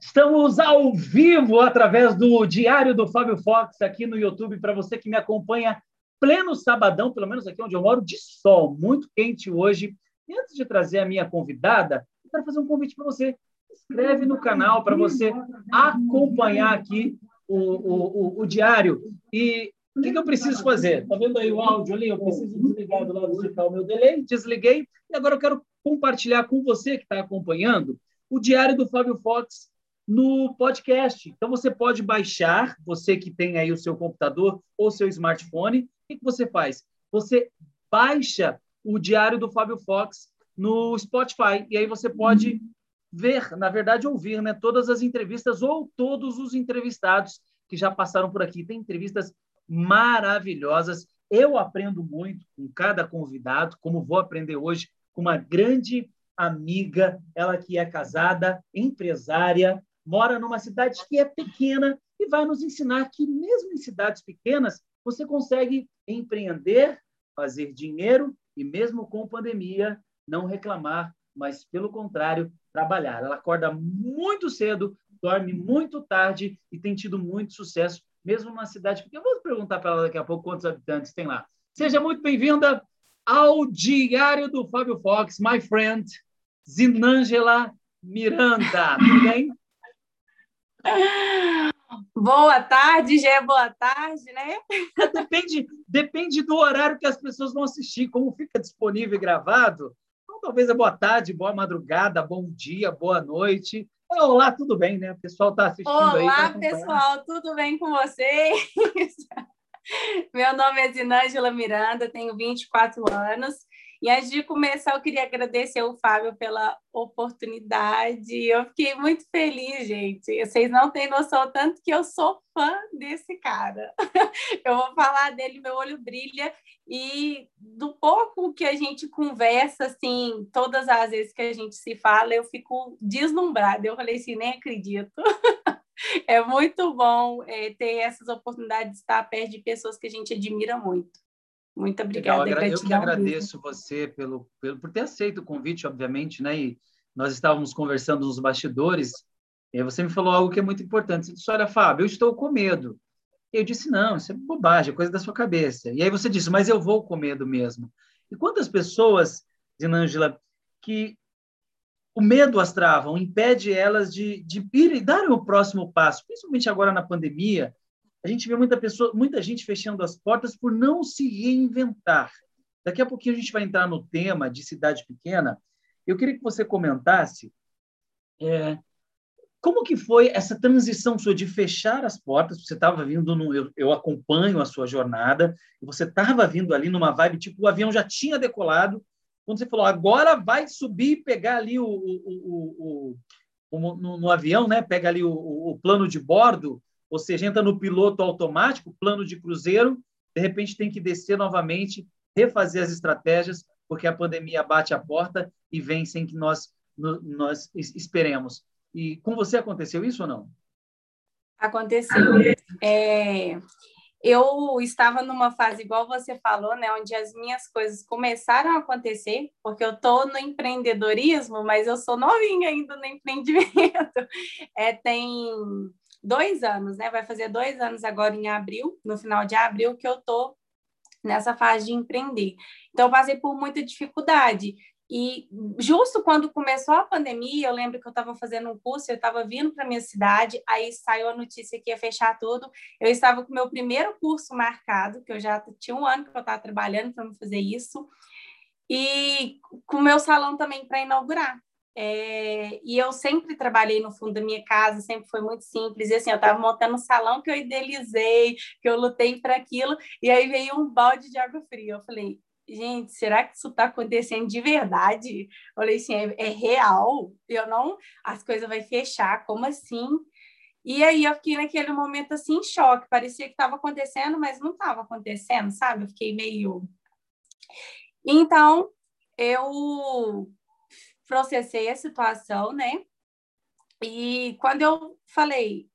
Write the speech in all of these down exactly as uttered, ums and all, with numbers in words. Estamos ao vivo através do Diário do Fábio Fox aqui no YouTube, para você que me acompanha pleno sabadão, pelo menos aqui onde eu moro, de sol, muito quente hoje. E antes de trazer a minha convidada, eu quero fazer um convite para você. Inscreve no canal para você acompanhar aqui o, o, o, o Diário. E o que, que eu preciso fazer? Está vendo aí o áudio ali? Eu preciso desligar do lado digital o meu delay, desliguei. E agora eu quero compartilhar com você que está acompanhando o Diário do Fábio Fox no podcast. Então, você pode baixar, você que tem aí o seu computador ou seu smartphone. O que, que você faz? Você baixa o Diário do Fábio Fox no Spotify. E aí você pode ver, na verdade, ouvir, né, todas as entrevistas ou todos os entrevistados que já passaram por aqui. Tem entrevistas maravilhosas. Eu aprendo muito com cada convidado, como vou aprender hoje com uma grande amiga, ela que é casada, empresária, mora numa cidade que é pequena e vai nos ensinar que mesmo em cidades pequenas você consegue empreender, fazer dinheiro e mesmo com pandemia não reclamar, mas pelo contrário, trabalhar. Ela acorda muito cedo, dorme muito tarde e tem tido muito sucesso mesmo numa cidade pequena. Eu vou perguntar para ela daqui a pouco quantos habitantes tem lá. Seja muito bem-vinda ao Diário do Fábio Fox, my friend, Zinângela Miranda. Tudo bem? Boa tarde, já é boa tarde, né? Depende, depende do horário que as pessoas vão assistir, como fica disponível e gravado. Então, talvez é boa tarde, boa madrugada, bom dia, boa noite. Olá, tudo bem, né? O pessoal está assistindo. Olá, aí, pessoal, tudo bem com vocês? Meu nome é Zinângela Miranda, tenho vinte e quatro anos. E antes de começar, eu queria agradecer ao Fábio pela oportunidade. Eu fiquei muito feliz, gente. Vocês não têm noção tanto que eu sou fã desse cara. Eu vou falar dele, meu olho brilha. E do pouco que a gente conversa, assim, todas as vezes que a gente se fala, eu fico deslumbrada. Eu falei assim, nem acredito. É muito bom é, ter essas oportunidades de estar perto de pessoas que a gente admira muito. Muito obrigada. Legal, eu que agradeço você pelo, pelo, por ter aceito o convite, obviamente, né? E nós estávamos conversando nos bastidores, e você me falou algo que é muito importante. Você disse, olha, Fábio, eu estou com medo. E eu disse, não, isso é bobagem, é coisa da sua cabeça. E aí você disse, mas eu vou com medo mesmo. E quantas pessoas, Zinângela, que o medo as travam, impede elas de, de ir e dar o próximo passo, principalmente agora na pandemia. A gente vê muita, pessoa, muita gente fechando as portas por não se reinventar. Daqui a pouquinho a gente vai entrar no tema de cidade pequena. Eu queria que você comentasse é, como que foi essa transição sua de fechar as portas. Você estava vindo, no, eu, eu acompanho a sua jornada, você estava vindo ali numa vibe, tipo, o avião já tinha decolado, quando você falou, agora vai subir e pegar ali o, o, o, o, o, no, no avião, né? Pega ali o, o plano de bordo, ou seja, entra no piloto automático, plano de cruzeiro, de repente tem que descer novamente, refazer as estratégias, porque a pandemia bate a porta e vem sem que nós, nós esperemos. E com você aconteceu isso ou não? Aconteceu. É, eu estava numa fase, igual você falou, né, onde as minhas coisas começaram a acontecer, porque eu estou no empreendedorismo, mas eu sou novinha ainda no empreendimento. É, tem... dois anos, né? Vai fazer dois anos agora em abril, no final de abril, que eu tô nessa fase de empreender. Então, eu passei por muita dificuldade. E justo quando começou a pandemia, eu lembro que eu estava fazendo um curso, eu estava vindo para minha cidade, aí saiu a notícia que ia fechar tudo. Eu estava com o meu primeiro curso marcado, que eu já tinha um ano que eu estava trabalhando para me fazer isso, e com o meu salão também para inaugurar. É, e eu sempre trabalhei no fundo da minha casa, sempre foi muito simples, e assim, eu estava montando um salão que eu idealizei, que eu lutei para aquilo, e aí veio um balde de água fria. Eu falei, gente, será que isso está acontecendo de verdade? Eu falei assim, é, é real? Eu não, as coisas vão fechar, como assim? E aí eu fiquei naquele momento assim, em choque, parecia que estava acontecendo, mas não estava acontecendo, sabe? Eu fiquei meio... Então, eu... processei a situação, né? E quando eu falei,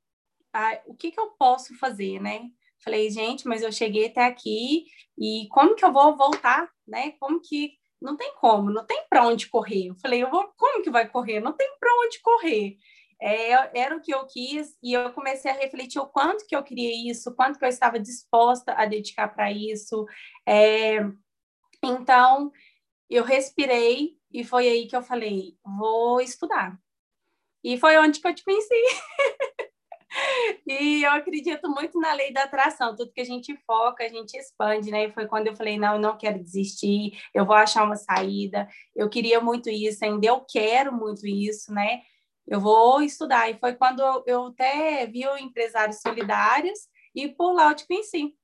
ah, o que que eu posso fazer, né? Falei, gente, mas eu cheguei até aqui e como que eu vou voltar, né? Como que... Não tem como, não tem para onde correr. Eu falei, eu vou... como que vai correr? Não tem para onde correr. É, era o que eu quis, e eu comecei a refletir o quanto que eu queria isso, quanto que eu estava disposta a dedicar para isso. É, então, eu respirei, e foi aí que eu falei, vou estudar. E foi onde que eu te conheci. E eu acredito muito na lei da atração, tudo que a gente foca, a gente expande, né? E foi quando eu falei, não, eu não quero desistir, eu vou achar uma saída, eu queria muito isso ainda, eu quero muito isso, né? Eu vou estudar. E foi quando eu até vi o Empresários Solidários e por lá eu te conheci.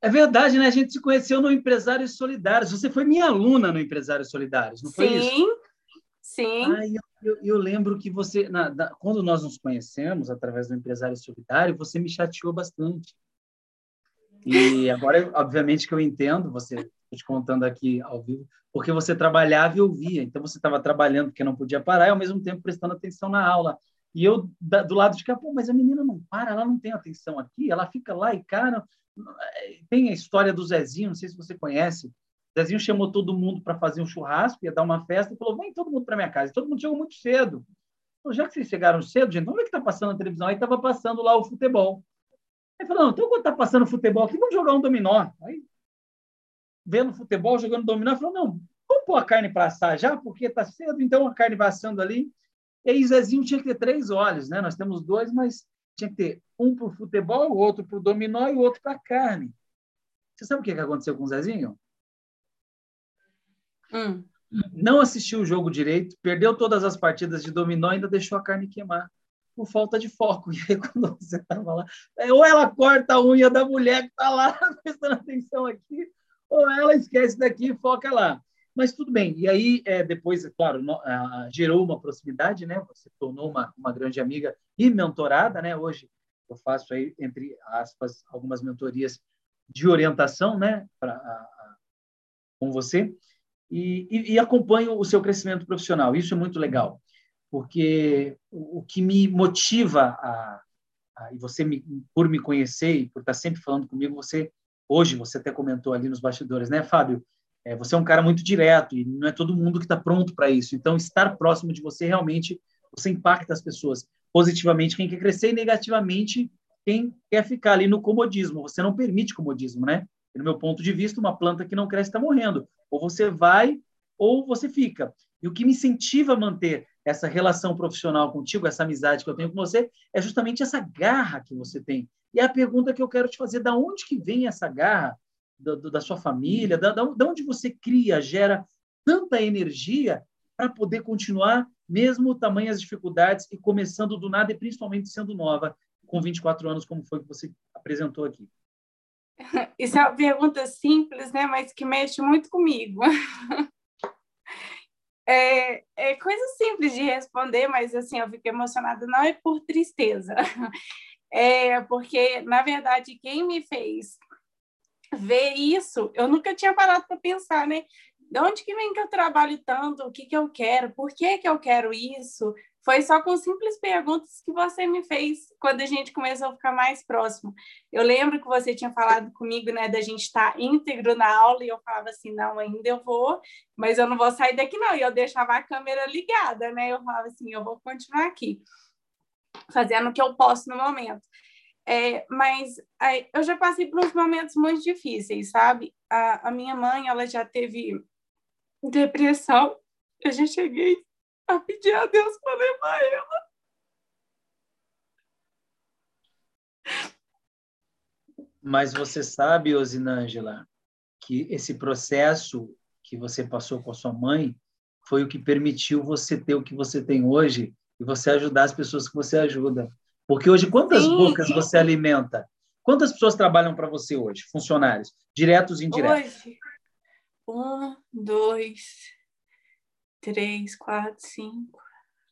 É verdade, né? A gente se conheceu no Empresários Solidários. Você foi minha aluna no Empresários Solidários, não foi isso? Sim, sim. Ah, eu, eu, eu lembro que você, na, da, quando nós nos conhecemos através do Empresários Solidários, você me chateou bastante. E agora, obviamente, que eu entendo você... te contando aqui ao vivo, porque você trabalhava e ouvia, então você estava trabalhando porque não podia parar e ao mesmo tempo prestando atenção na aula, e eu da, do lado de cá, pô, mas a menina não para, ela não tem atenção aqui, ela fica lá e cara, tem a história do Zezinho, não sei se você conhece, o Zezinho chamou todo mundo para fazer um churrasco, ia dar uma festa e falou, vem todo mundo para minha casa, e todo mundo chegou muito cedo, então, já que vocês chegaram cedo, gente, onde é que está passando a televisão? Aí estava passando lá o futebol, aí falou, não, então quando está passando futebol aqui, vamos jogar um dominó, aí vendo futebol, jogando dominó, falou, não, vamos pôr a carne para assar já, porque está cedo, então a carne vai assando ali. E aí Zezinho tinha que ter três olhos, né? Nós temos dois, mas tinha que ter um para o futebol, o outro para o dominó e o outro para a carne. Você sabe o que aconteceu com o Zezinho? Hum. Não assistiu o jogo direito, perdeu todas as partidas de dominó e ainda deixou a carne queimar, por falta de foco. E aí, quando você estava lá, ou ela corta a unha da mulher que está lá prestando atenção aqui, ou ela esquece daqui e foca lá. Mas tudo bem. E aí, é, depois, é, claro, no, a, gerou uma proximidade, né? Você tornou uma, uma grande amiga e mentorada, né? Hoje eu faço aí, entre aspas, algumas mentorias de orientação, né? Pra, a, a, com você. E, e, e acompanho o seu crescimento profissional. Isso é muito legal. Porque o, o que me motiva a... a e você, me, por me conhecer e por estar sempre falando comigo, você... Hoje, você até comentou ali nos bastidores, né, Fábio? É, você é um cara muito direto e não é todo mundo que está pronto para isso. Então, estar próximo de você, realmente, você impacta as pessoas positivamente, quem quer crescer, e negativamente, quem quer ficar ali no comodismo. Você não permite comodismo, né? E, no meu ponto de vista, uma planta que não cresce está morrendo. Ou você vai, ou você fica. E o que me incentiva a manter essa relação profissional contigo, essa amizade que eu tenho com você, é justamente essa garra que você tem. E a pergunta que eu quero te fazer, da onde que vem essa garra da, da sua família? Da, da onde você cria, gera tanta energia para poder continuar, mesmo tamanho as dificuldades, e começando do nada, e principalmente sendo nova, com vinte e quatro anos, como foi que você apresentou aqui? Isso é uma pergunta simples, né? Mas que mexe muito comigo. É, é coisa simples de responder, mas assim, eu fico emocionada. Não é por tristeza. É, porque, na verdade, quem me fez ver isso, eu nunca tinha parado para pensar, né? De onde que vem que eu trabalho tanto? O que que eu quero? Por que que eu quero isso? Foi só com simples perguntas que você me fez quando a gente começou a ficar mais próximo. Eu lembro que você tinha falado comigo, né, da gente estar íntegro na aula, e eu falava assim, não, ainda eu vou, mas eu não vou sair daqui não. E eu deixava a câmera ligada, né? Eu falava assim, eu vou continuar aqui, fazendo o que eu posso no momento. É, mas aí, eu já passei por uns momentos muito difíceis, sabe? A, a minha mãe, ela já teve depressão. Eu já cheguei a pedir a Deus para levar ela. Mas você sabe, Osinângela, que esse processo que você passou com a sua mãe foi o que permitiu você ter o que você tem hoje, e você ajudar as pessoas que você ajuda. Porque hoje, quantas sim, bocas você alimenta? Quantas pessoas trabalham para você hoje? Funcionários, diretos e indiretos. Hoje, um, dois, três, quatro, cinco.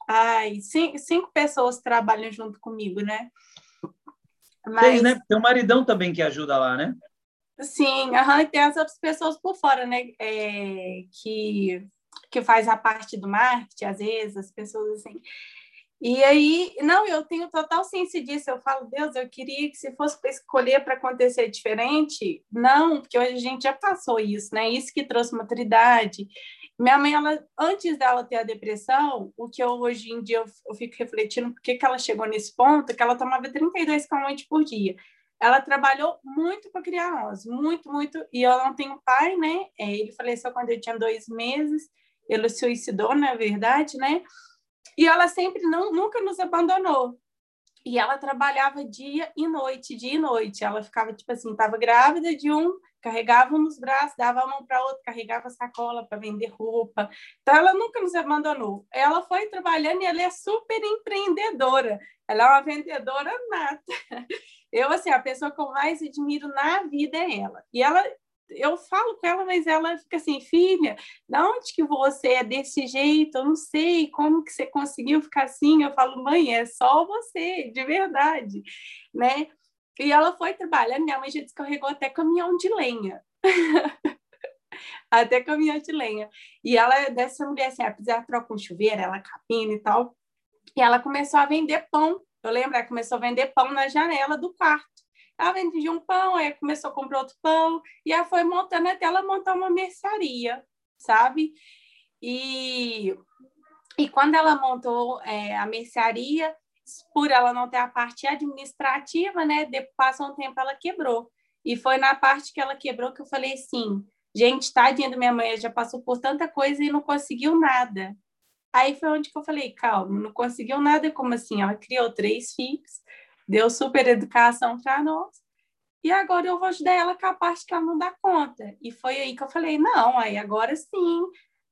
Ai, cinco, cinco pessoas trabalham junto comigo, né? Mas... Seis, né? Tem um maridão também que ajuda lá, né? Sim, uhum, tem as outras pessoas por fora, né? É, que... que faz a parte do marketing, às vezes, as pessoas assim. E aí, não, eu tenho total ciência disso, eu falo, Deus, eu queria que se fosse para escolher para acontecer diferente, não, porque hoje a gente já passou isso, né? Isso que trouxe maturidade, Minha mãe, ela, antes dela ter a depressão, o que eu, hoje em dia eu, eu fico refletindo por que ela chegou nesse ponto, que ela tomava trinta e dois calmantes por dia. Ela trabalhou muito para criar nós, muito, muito. E eu não tenho pai, né? Ele faleceu quando eu tinha dois meses. Ele se suicidou, na verdade, né? E ela sempre, não, nunca nos abandonou. E ela trabalhava dia e noite, dia e noite. Ela ficava, tipo assim, estava grávida de um, carregava um nos braços, dava a mão para outro, carregava sacola para vender roupa. Então, ela nunca nos abandonou. Ela foi trabalhando e ela é super empreendedora. Ela é uma vendedora nata. Eu, assim, a pessoa que eu mais admiro na vida é ela. E ela, eu falo com ela, mas ela fica assim, filha, de onde que você é desse jeito? Eu não sei como que você conseguiu ficar assim. Eu falo, mãe, é só você, de verdade, né? E ela foi trabalhar, minha mãe já descarregou até caminhão de lenha. Até caminhão de lenha. E ela é dessa mulher assim, apesar de trocar um chuveiro, ela capina e tal. E ela começou a vender pão. Eu lembro, ela começou a vender pão na janela do quarto. Ela vendia um pão, aí começou a comprar outro pão. E ela foi montando até ela montar uma mercearia, sabe? E, e quando ela montou é, a mercearia... por ela não ter a parte administrativa, né? Depois, passou um tempo, ela quebrou. E foi na parte que ela quebrou que eu falei assim, gente, tadinha da minha mãe, já passou por tanta coisa e não conseguiu nada. Aí foi onde que eu falei, calma, não conseguiu nada, como assim? Ela criou três filhos, deu super educação para nós, e agora eu vou ajudar ela com a parte que ela não dá conta. E foi aí que eu falei, não, aí agora sim.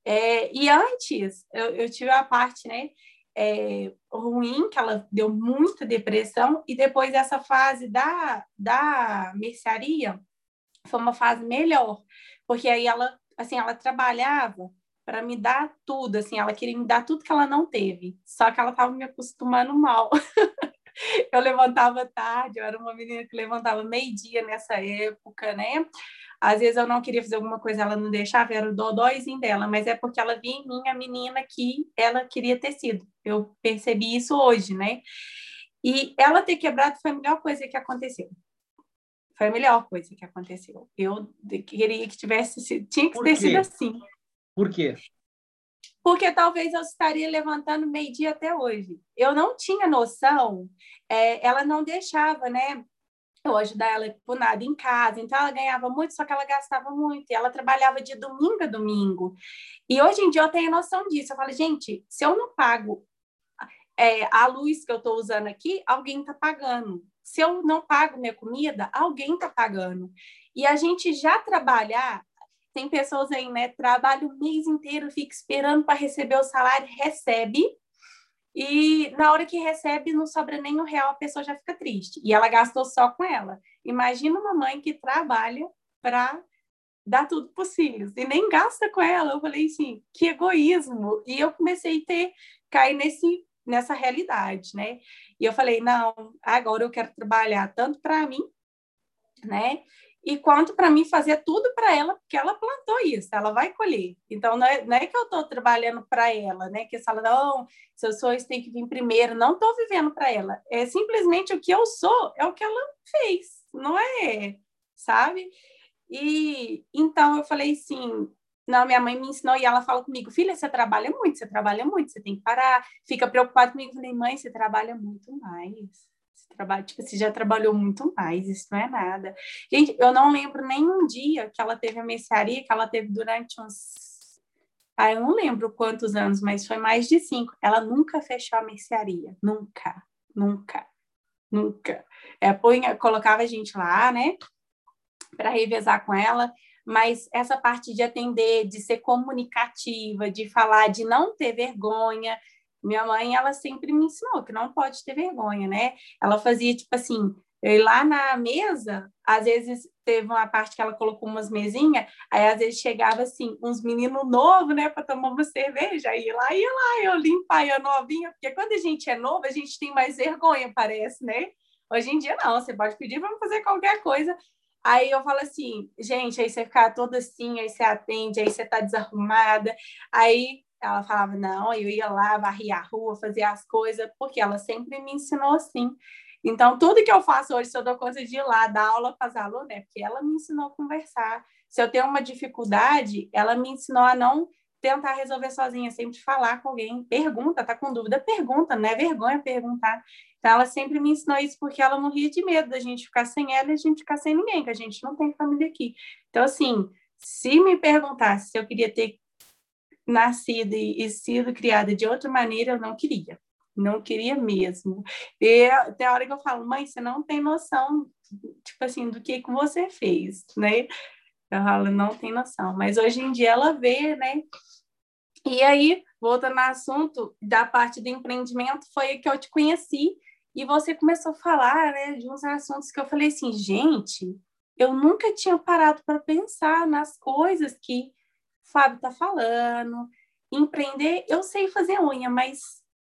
É, e antes, eu, eu tive a parte, né? É, ruim, que ela deu muita depressão, e depois essa fase da, da mercearia foi uma fase melhor, porque aí ela, assim, ela trabalhava para me dar tudo, assim, ela queria me dar tudo que ela não teve, só que ela estava me acostumando mal. Eu levantava tarde, eu era uma menina que levantava meio-dia nessa época, né? Às vezes eu não queria fazer alguma coisa, ela não deixava, era o dodóizinho dela, mas é porque ela via em mim a menina que ela queria ter sido. Eu percebi isso hoje, né? E ela ter quebrado foi a melhor coisa que aconteceu. Foi a melhor coisa que aconteceu. Eu queria que tivesse, tinha que ter sido assim. Por quê? Porque talvez eu estaria levantando meio-dia até hoje. Eu não tinha noção, é, ela não deixava, né? Eu ajudar ela por nada em casa, então ela ganhava muito, só que ela gastava muito, e ela trabalhava de domingo a domingo. E hoje em dia eu tenho noção disso, eu falo, gente, se eu não pago é, a luz que eu estou usando aqui, alguém está pagando. Se eu não pago minha comida, alguém está pagando. E a gente já trabalhar... Tem pessoas aí, né? Trabalha o mês inteiro, fica esperando para receber o salário, recebe. E na hora que recebe, não sobra nem um real, a pessoa já fica triste. E ela gastou só com ela. Imagina uma mãe que trabalha para dar tudo para os filhos e nem gasta com ela. Eu falei assim, que egoísmo. E eu comecei a ter, cair nesse, nessa realidade, né? E eu falei, não, agora eu quero trabalhar tanto para mim, né? E quanto para mim fazer tudo para ela, porque ela plantou isso, ela vai colher. Então, não é, não é que eu estou trabalhando para ela, né? Que ela não, seus sonhos têm que vir primeiro. Não estou vivendo para ela. É simplesmente o que eu sou, é o que ela fez, não é? Sabe? E então eu falei assim, não, minha mãe me ensinou e ela fala comigo, filha, você trabalha muito, você trabalha muito, você tem que parar. Fica preocupada comigo. Eu falei, mãe, você trabalha muito mais. Trabalho, tipo, você já trabalhou muito mais, isso não é nada. Gente, eu não lembro nenhum dia que ela teve a mercearia, que ela teve durante uns... Ah, eu não lembro quantos anos, mas foi mais de cinco. Ela nunca fechou a mercearia. Nunca, nunca, nunca. É, punha, colocava a gente lá, né? Para revezar com ela. Mas essa parte de atender, de ser comunicativa, de falar, de não ter vergonha... Minha mãe, ela sempre me ensinou que não pode ter vergonha, né? Ela fazia, tipo assim, eu lá na mesa, às vezes teve uma parte que ela colocou umas mesinhas, aí às vezes chegava, assim, uns meninos novos, né, para tomar uma cerveja, aí ia lá, ia lá, eu limpar, eu novinha, porque quando a gente é novo, a gente tem mais vergonha, parece, né? Hoje em dia, não, você pode pedir, vamos fazer qualquer coisa. Aí eu falo assim, gente, aí você fica toda assim, aí você atende, aí você tá desarrumada, aí... Ela falava, não, eu ia lá, varria a rua, fazia as coisas, porque ela sempre me ensinou assim. Então, tudo que eu faço hoje, se eu dou conta de ir lá, dar aula para as alunas, é porque ela me ensinou a conversar. Se eu tenho uma dificuldade, ela me ensinou a não tentar resolver sozinha, sempre falar com alguém, pergunta, tá com dúvida, pergunta, não é vergonha perguntar. Então, ela sempre me ensinou isso, porque ela morria de medo da gente ficar sem ela e a gente ficar sem ninguém, que a gente não tem família aqui. Então, assim, se me perguntasse se eu queria ter nascido e, e sido criada de outra maneira, eu não queria. Não queria mesmo. E até a hora que eu falo, mãe, você não tem noção, tipo assim, do que, que você fez, né? Eu falo, não tem noção. Mas hoje em dia ela vê, né? E aí, voltando ao assunto da parte do empreendimento, foi que eu te conheci e você começou a falar, né, de uns assuntos que eu falei assim, gente, eu nunca tinha parado para pensar nas coisas que o Fábio está falando. Empreender, eu sei fazer unha, mas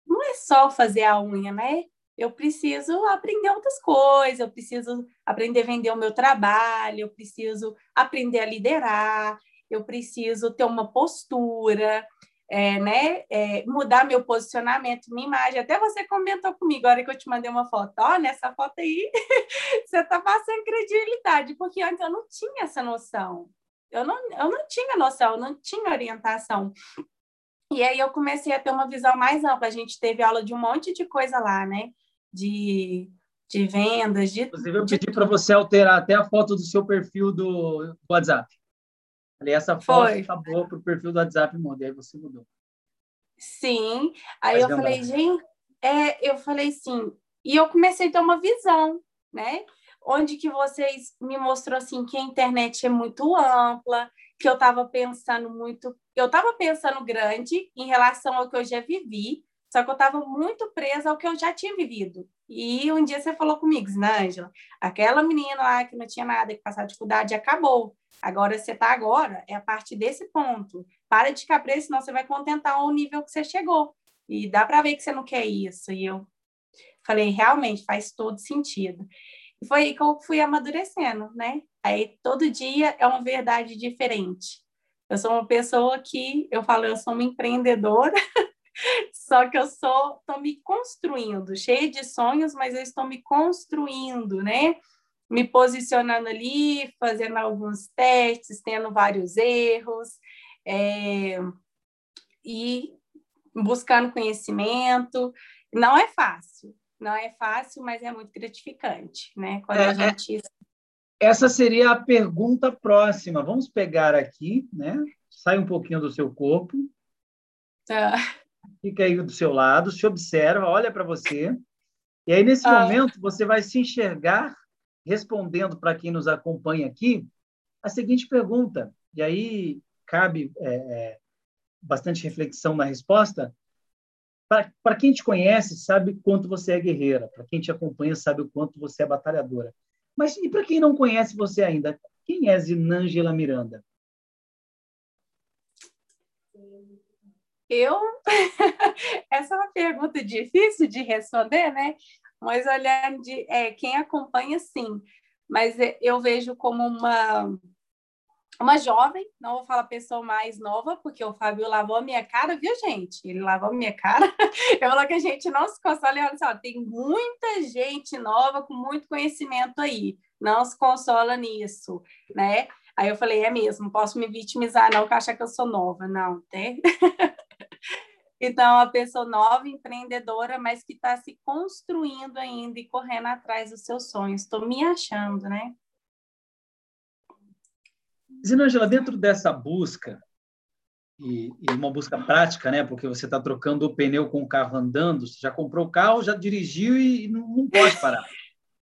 não é só fazer a unha, né? Eu preciso aprender outras coisas, eu preciso aprender a vender o meu trabalho, eu preciso aprender a liderar, eu preciso ter uma postura, é, né? É, mudar meu posicionamento, minha imagem. Até você comentou comigo, a hora que eu te mandei uma foto, ó, nessa foto aí, você tá passando credibilidade, porque antes eu não tinha essa noção. Eu não, eu não tinha noção, eu não tinha orientação. E aí eu comecei a ter uma visão mais ampla. A gente teve aula de um monte de coisa lá, né? De, de vendas, de... Inclusive, eu pedi para você alterar até a foto do seu perfil do WhatsApp. Falei, essa foto Foi. tá boa para o perfil do WhatsApp, muda. E aí você mudou. Sim. Aí Mas eu demora. falei, gente... É, eu falei, sim. E eu comecei a ter uma visão, né? Onde que vocês me mostrou, assim, que a internet é muito ampla, que eu estava pensando muito... Eu estava pensando grande em relação ao que eu já vivi, só que eu estava muito presa ao que eu já tinha vivido. E um dia você falou comigo, Ângela, aquela menina lá que não tinha nada, que passava dificuldade, acabou. Agora você está agora, é a partir desse ponto. Para de ficar presa, senão você vai contentar o nível que você chegou. E dá para ver que você não quer isso. E eu falei, realmente, faz todo sentido. E foi aí que eu fui amadurecendo, né? Aí todo dia é uma verdade diferente. Eu sou uma pessoa que, eu falo, eu sou uma empreendedora, só que eu sou, estou me construindo, cheia de sonhos, mas eu estou me construindo, né? Me posicionando ali, fazendo alguns testes, tendo vários erros, é, e buscando conhecimento. Não é fácil, não é fácil, mas é muito gratificante, né? Quando a gente... Essa seria a pergunta próxima. Vamos pegar aqui, né? Sai um pouquinho do seu corpo. Ah. Fica aí do seu lado, se observa, olha para você. E aí, nesse ah. momento, você vai se enxergar respondendo para quem nos acompanha aqui a seguinte pergunta. E aí, cabe é, bastante reflexão na resposta. Para quem te conhece, sabe quanto você é guerreira. Para quem te acompanha, sabe o quanto você é batalhadora. Mas e para quem não conhece você ainda, quem é Zinângela Miranda? Eu? Essa é uma pergunta difícil de responder, né? Mas olhando de é, quem acompanha, sim. Mas eu vejo como uma, uma jovem, não vou falar pessoa mais nova, porque o Fábio lavou a minha cara, viu, gente? Ele lavou a minha cara. Eu falo que a gente não se consola. Olha só, tem muita gente nova com muito conhecimento aí. Não se consola nisso, né? Aí eu falei, é mesmo, não posso me vitimizar não, que achar que eu sou nova. Não, tem? Então, uma pessoa nova, empreendedora, mas que está se construindo ainda e correndo atrás dos seus sonhos. Estou me achando, né? Zinângela, dentro dessa busca, e, e uma busca prática, né? Porque você está trocando o pneu com o carro andando, você já comprou o carro, já dirigiu e não, não pode parar.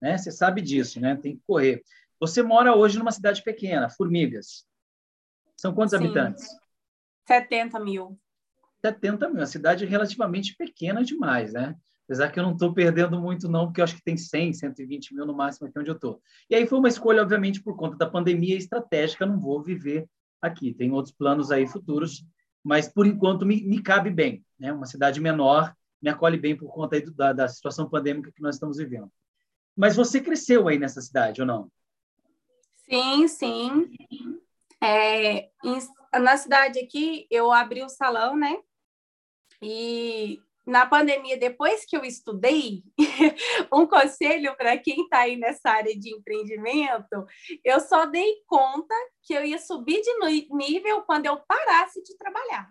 Né? Você sabe disso, né? Tem que correr. Você mora hoje numa cidade pequena, Formigas. São quantos Sim. habitantes? setenta mil. setenta mil, uma cidade relativamente pequena demais, né? Apesar que eu não estou perdendo muito, não, porque eu acho que tem cem, cento e vinte mil no máximo aqui onde eu estou. E aí foi uma escolha, obviamente, por conta da pandemia estratégica, não vou viver aqui. Tem outros planos aí futuros, mas, por enquanto, me, me cabe bem. Né? Uma cidade menor me acolhe bem por conta aí do, da, da situação pandêmica que nós estamos vivendo. Mas você cresceu aí nessa cidade, ou não? Sim, sim. É, em, na cidade aqui, eu abri o salão, né? E... Na pandemia, depois que eu estudei, um conselho para quem está aí nessa área de empreendimento, eu só dei conta que eu ia subir de nível quando eu parasse de trabalhar.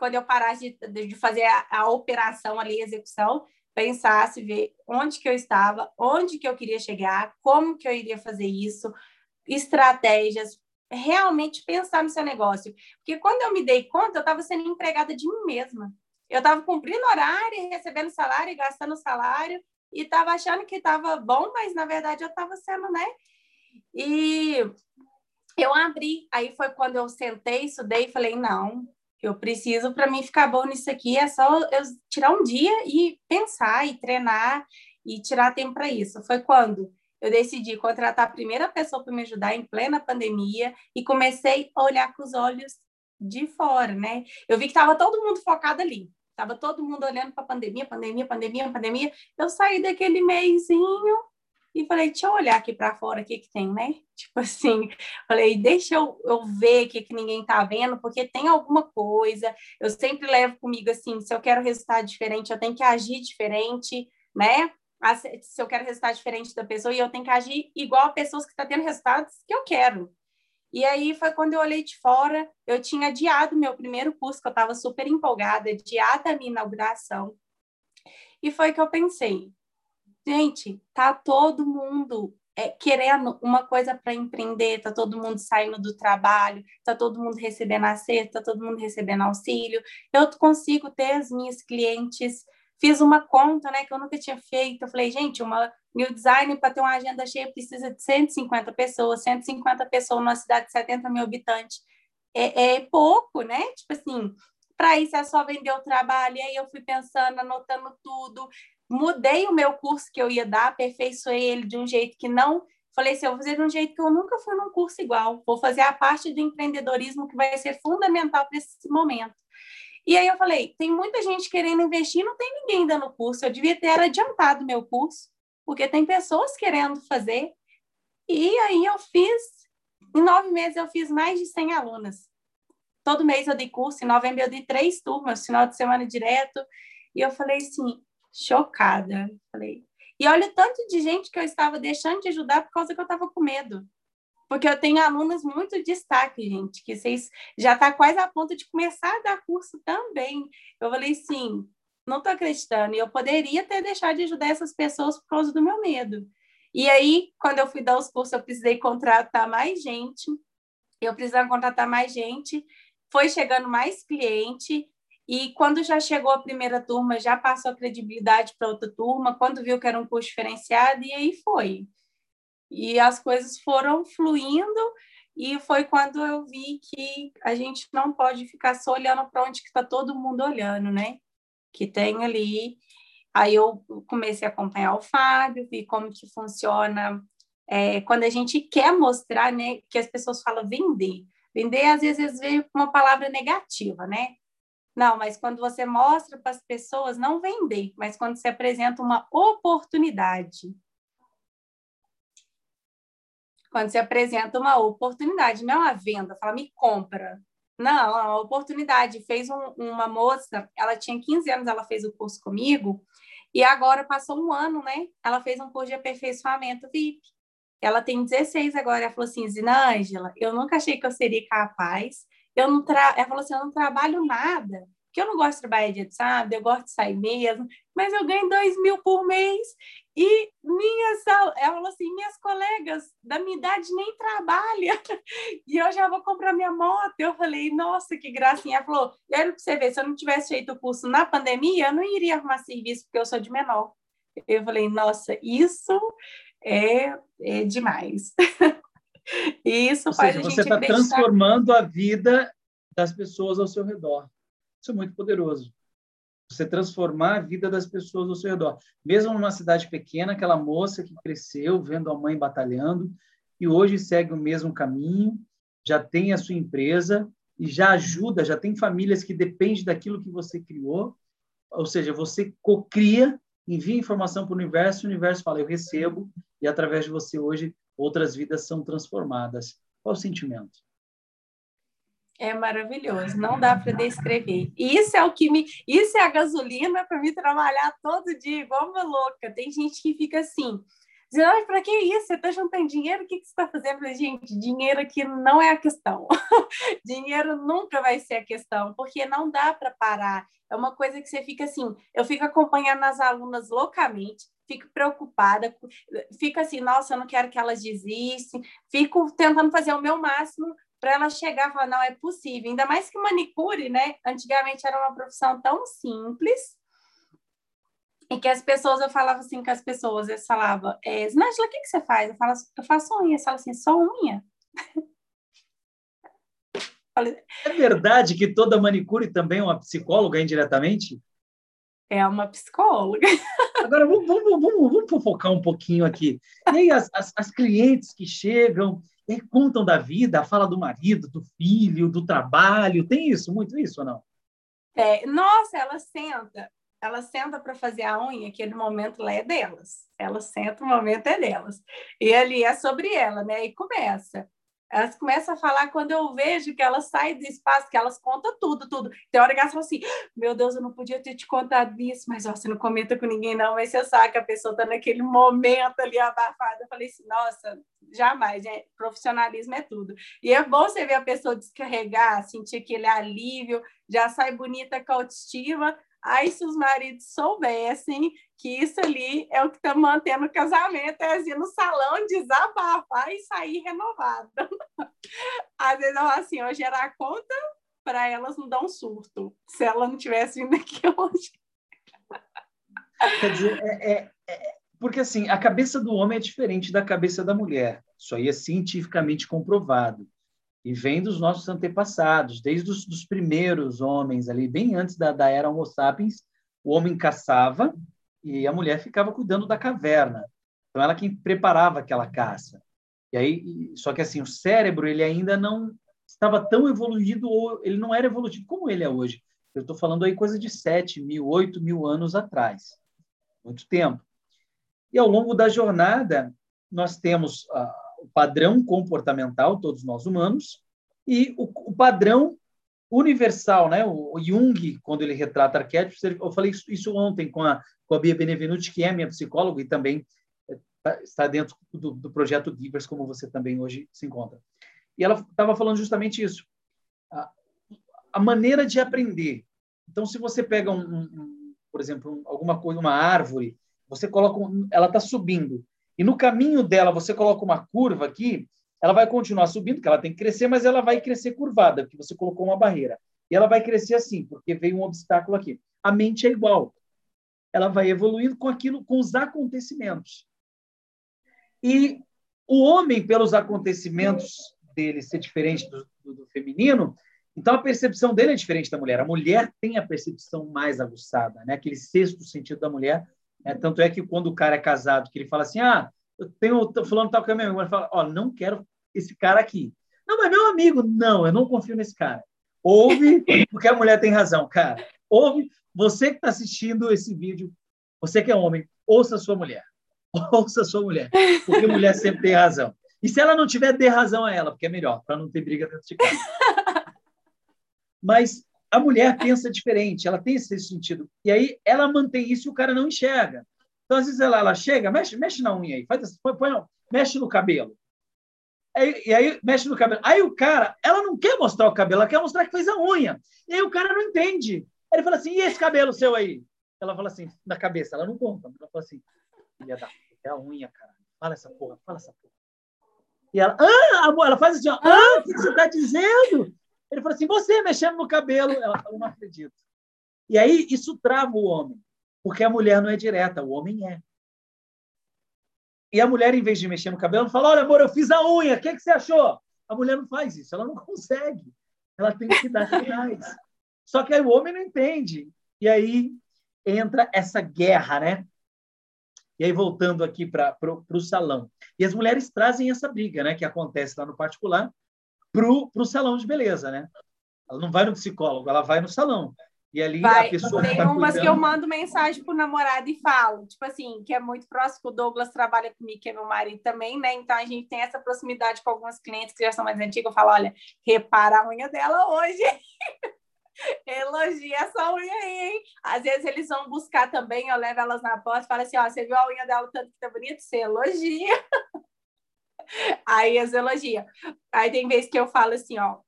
quando eu parasse de, de fazer a, a operação ali, a execução, pensasse, ver onde que eu estava, onde que eu queria chegar, como que eu iria fazer isso, estratégias, realmente pensar no seu negócio. Porque quando eu me dei conta, eu estava sendo empregada de mim mesma. Eu estava cumprindo horário, recebendo salário, gastando salário, e estava achando que estava bom, mas, na verdade, eu estava sendo, né? E eu abri. Aí foi quando eu sentei, estudei e falei, não, eu preciso, para mim ficar bom nisso aqui, é só eu tirar um dia e pensar e treinar e tirar tempo para isso. Foi quando eu decidi contratar a primeira pessoa para me ajudar em plena pandemia e comecei a olhar com os olhos de fora, né? Eu vi que estava todo mundo focado ali. Estava todo mundo olhando para a pandemia, pandemia, pandemia, pandemia. Eu saí daquele meizinho e falei, deixa eu olhar aqui para fora, o que que tem, né? Tipo assim, falei, deixa eu, eu ver o que que ninguém está vendo, porque tem alguma coisa. Eu sempre levo comigo assim, se eu quero resultado diferente, eu tenho que agir diferente, né? Se eu quero resultado diferente da pessoa, eu tenho que agir igual a pessoas que estão tendo resultados que eu quero. E aí foi quando eu olhei de fora, eu tinha adiado meu primeiro curso, que eu estava super empolgada, adiada a minha inauguração. E foi que eu pensei, gente, tá todo mundo é, querendo uma coisa para empreender, tá todo mundo saindo do trabalho, tá todo mundo recebendo acerto, tá todo mundo recebendo auxílio. Eu consigo ter as minhas clientes. Fiz uma conta, né, que eu nunca tinha feito. Eu falei, gente, uma new design para ter uma agenda cheia precisa de cento e cinquenta pessoas. cento e cinquenta pessoas numa cidade de setenta mil habitantes é, é pouco, né? Tipo assim, para isso é só vender o trabalho. E aí eu fui pensando, anotando tudo. Mudei o meu curso que eu ia dar, aperfeiçoei ele de um jeito que não... Falei assim, eu vou fazer de um jeito que eu nunca fui num curso igual. Vou fazer a parte do empreendedorismo que vai ser fundamental para esse momento. E aí eu falei, tem muita gente querendo investir, não tem ninguém dando curso, eu devia ter adiantado meu curso, porque tem pessoas querendo fazer. E aí eu fiz, em nove meses eu fiz mais de cem alunas. Todo mês eu dei curso, em novembro eu dei três turmas, final de semana direto. E eu falei assim, chocada. Falei. E olha o tanto de gente que eu estava deixando de ajudar por causa que eu estava com medo. Porque eu tenho alunos muito de destaque, gente, que vocês já estão quase a ponto de começar a dar curso também. Eu falei assim, não estou acreditando, e eu poderia ter deixado de ajudar essas pessoas por causa do meu medo. E aí, quando eu fui dar os cursos, eu precisei contratar mais gente, eu precisava contratar mais gente, foi chegando mais cliente, e quando já chegou a primeira turma, já passou a credibilidade para outra turma, quando viu que era um curso diferenciado, e aí foi. E as coisas foram fluindo, e foi quando eu vi que a gente não pode ficar só olhando para onde que está todo mundo olhando, né? Que tem ali. Aí eu comecei a acompanhar o Fábio, vi como que funciona. É, quando a gente quer mostrar, né? Que as pessoas falam vender. Vender, às vezes, veio com uma palavra negativa, né? Não, mas quando você mostra para as pessoas, não vender, mas quando você apresenta uma oportunidade. Quando você apresenta uma oportunidade, não é uma venda, fala, me compra. Não, é uma oportunidade. Fez um, uma moça, ela tinha quinze anos, ela fez o curso comigo, e agora passou um ano, né? Ela fez um curso de aperfeiçoamento V I P. Ela tem dezesseis agora. Ela falou assim, Zinângela, eu nunca achei que eu seria capaz. Eu não tra... Ela falou assim, eu não trabalho nada, porque eu não gosto de trabalhar de sábado, eu gosto de sair mesmo, mas eu ganho dois mil por mês. E minhas, ela falou assim, minhas colegas da minha idade nem trabalham, e eu já vou comprar minha moto. Eu falei, nossa, que gracinha. Ela falou, e aí, pra você ver, se eu não tivesse feito o curso na pandemia, eu não iria arrumar serviço, porque eu sou de menor. Eu falei, nossa, isso é, é demais. Isso Ou faz seja, a gente você está transformando a vida das pessoas ao seu redor. Isso é muito poderoso. Você transformar a vida das pessoas ao seu redor. Mesmo numa cidade pequena, aquela moça que cresceu vendo a mãe batalhando e hoje segue o mesmo caminho, já tem a sua empresa e já ajuda, já tem famílias que dependem daquilo que você criou. Ou seja, você co-cria, envia informação para o universo, e o universo fala, eu recebo, e através de você hoje outras vidas são transformadas. Qual o sentimento? É maravilhoso, não dá para descrever. E isso é o que me, isso é a gasolina para me trabalhar todo dia igual uma louca. Tem gente que fica assim, Dizendo, ah, para que isso? Você está juntando dinheiro? O que, que você está fazendo? Eu falei, gente, dinheiro aqui não é a questão. Dinheiro nunca vai ser a questão, porque não dá para parar. É uma coisa que você fica assim, eu fico acompanhando as alunas loucamente, fico preocupada, fico assim, nossa, eu não quero que elas desistem, fico tentando fazer o meu máximo para ela chegar e falar, não, é possível. Ainda mais que manicure, né? Antigamente era uma profissão tão simples e que as pessoas, eu falava assim com as pessoas, eles falavam, é, Nájila, o que, que você faz? Eu falo, eu faço unha. Eles falam assim, só unha? É verdade que toda manicure também é uma psicóloga indiretamente? É uma psicóloga. Agora, vamos, vamos, vamos, vamos fofocar um pouquinho aqui. E aí, as, as, as clientes que chegam... E contam da vida, fala do marido, do filho, do trabalho, tem isso, muito isso ou não? É, nossa, ela senta, ela senta para fazer a unha, aquele momento lá é delas, ela senta, o momento é delas, e ali é sobre ela, né, e começa, elas começam a falar, quando eu vejo que elas saem do espaço, que elas contam tudo, tudo, tem hora que elas falam assim, meu Deus, eu não podia ter te contado isso, mas ó, você não comenta com ninguém não, mas você sabe que a pessoa está naquele momento ali abafada, eu falei assim, nossa... Jamais, né? Profissionalismo é tudo. E é bom você ver a pessoa descarregar, sentir aquele alívio, já sai bonita com a autoestima. Aí, se os maridos soubessem que isso ali é o que está mantendo o casamento, é assim, no salão desabafar e sair renovada. Às vezes eu falo assim, eu gerar a conta para elas não dar um surto, se ela não tivesse vindo aqui hoje. Quer dizer, é... é, é... Porque, assim, a cabeça do homem é diferente da cabeça da mulher. Isso aí é cientificamente comprovado. E vem dos nossos antepassados, desde os dos primeiros homens ali, bem antes da, da era Homo sapiens, o homem caçava e a mulher ficava cuidando da caverna. Então, ela quem preparava aquela caça. E aí, só que, assim, o cérebro ele ainda não estava tão evoluído, ou ele não era evolutivo como ele é hoje. Eu estou falando aí coisa de sete mil, oito mil anos atrás. Muito tempo. E, ao longo da jornada, nós temos ah, o padrão comportamental, todos nós humanos, e o, o padrão universal, né? O, o Jung, quando ele retrata arquétipos, ele, eu falei isso, isso ontem com a, com a Bia Benevenuti, que é minha psicóloga e também é, está dentro do, do projeto Givers, como você também hoje se encontra. E ela estava falando justamente isso, a, a maneira de aprender. Então, se você pega, um, um, por exemplo, um, alguma coisa, uma árvore, você coloca, ela está subindo. E no caminho dela, você coloca uma curva aqui, ela vai continuar subindo, porque ela tem que crescer, mas ela vai crescer curvada, porque você colocou uma barreira. E ela vai crescer assim, porque veio um obstáculo aqui. A mente é igual. Ela vai evoluindo com aquilo, com os acontecimentos. E o homem, pelos acontecimentos dele ser diferente do, do, do feminino, então a percepção dele é diferente da mulher. A mulher tem a percepção mais aguçada, né? Aquele sexto sentido da mulher. É, tanto é que quando o cara é casado, que ele fala assim, ah, eu tenho falando tal com a minha irmã, ele fala, ó, oh, não quero esse cara aqui. Não, mas meu amigo, não, eu não confio nesse cara. Ouve, porque a mulher tem razão, cara. Ouve, você que está assistindo esse vídeo, você que é homem, ouça a sua mulher. Ouça a sua mulher, porque mulher sempre tem razão. E se ela não tiver, dê razão a ela, porque é melhor, para não ter briga dentro de casa. Mas... a mulher pensa diferente, ela tem esse sentido. E aí ela mantém isso e o cara não enxerga. Então, às vezes, ela, ela chega, mexe, mexe na unha aí, faz assim, põe, põe, mexe no cabelo. Aí, e aí, mexe no cabelo. Aí o cara, ela não quer mostrar o cabelo, ela quer mostrar que fez a unha. E aí o cara não entende. Aí ele fala assim, e esse cabelo seu aí? Ela fala assim, na cabeça, ela não conta. Ela fala assim, filha da puta, é a unha, cara. Fala essa porra, fala essa porra. E ela, ah, amor, ela faz assim, ó, ah, o que você está dizendo? Ele falou assim, você mexendo no cabelo. Ela falou, não acredito. E aí isso trava o homem, porque a mulher não é direta, o homem é. E a mulher, em vez de mexer no cabelo, ela fala, olha, amor, eu fiz a unha, o que, é que você achou? A mulher não faz isso, ela não consegue. Ela tem que dar sinais. Só que aí o homem não entende. E aí entra essa guerra, né? E aí, voltando aqui para o salão. E as mulheres trazem essa briga, né, que acontece lá no particular, pro o salão de beleza, né? Ela não vai no psicólogo, ela vai no salão. E ali vai, a pessoa... Tem tá umas cuidando... que eu mando mensagem pro namorado e falo, tipo assim, que é muito próximo, o Douglas trabalha comigo, que é meu marido também, né? Então, a gente tem essa proximidade com alguns clientes que já são mais antigos, eu falo, olha, repara a unha dela hoje. Elogia essa unha aí, hein? Às vezes eles vão buscar também, eu levo elas na porta e falo assim, ó, você viu a unha dela tanto que tá bonito? Você elogia. Aí as elogia. Aí tem vezes que eu falo assim, ó,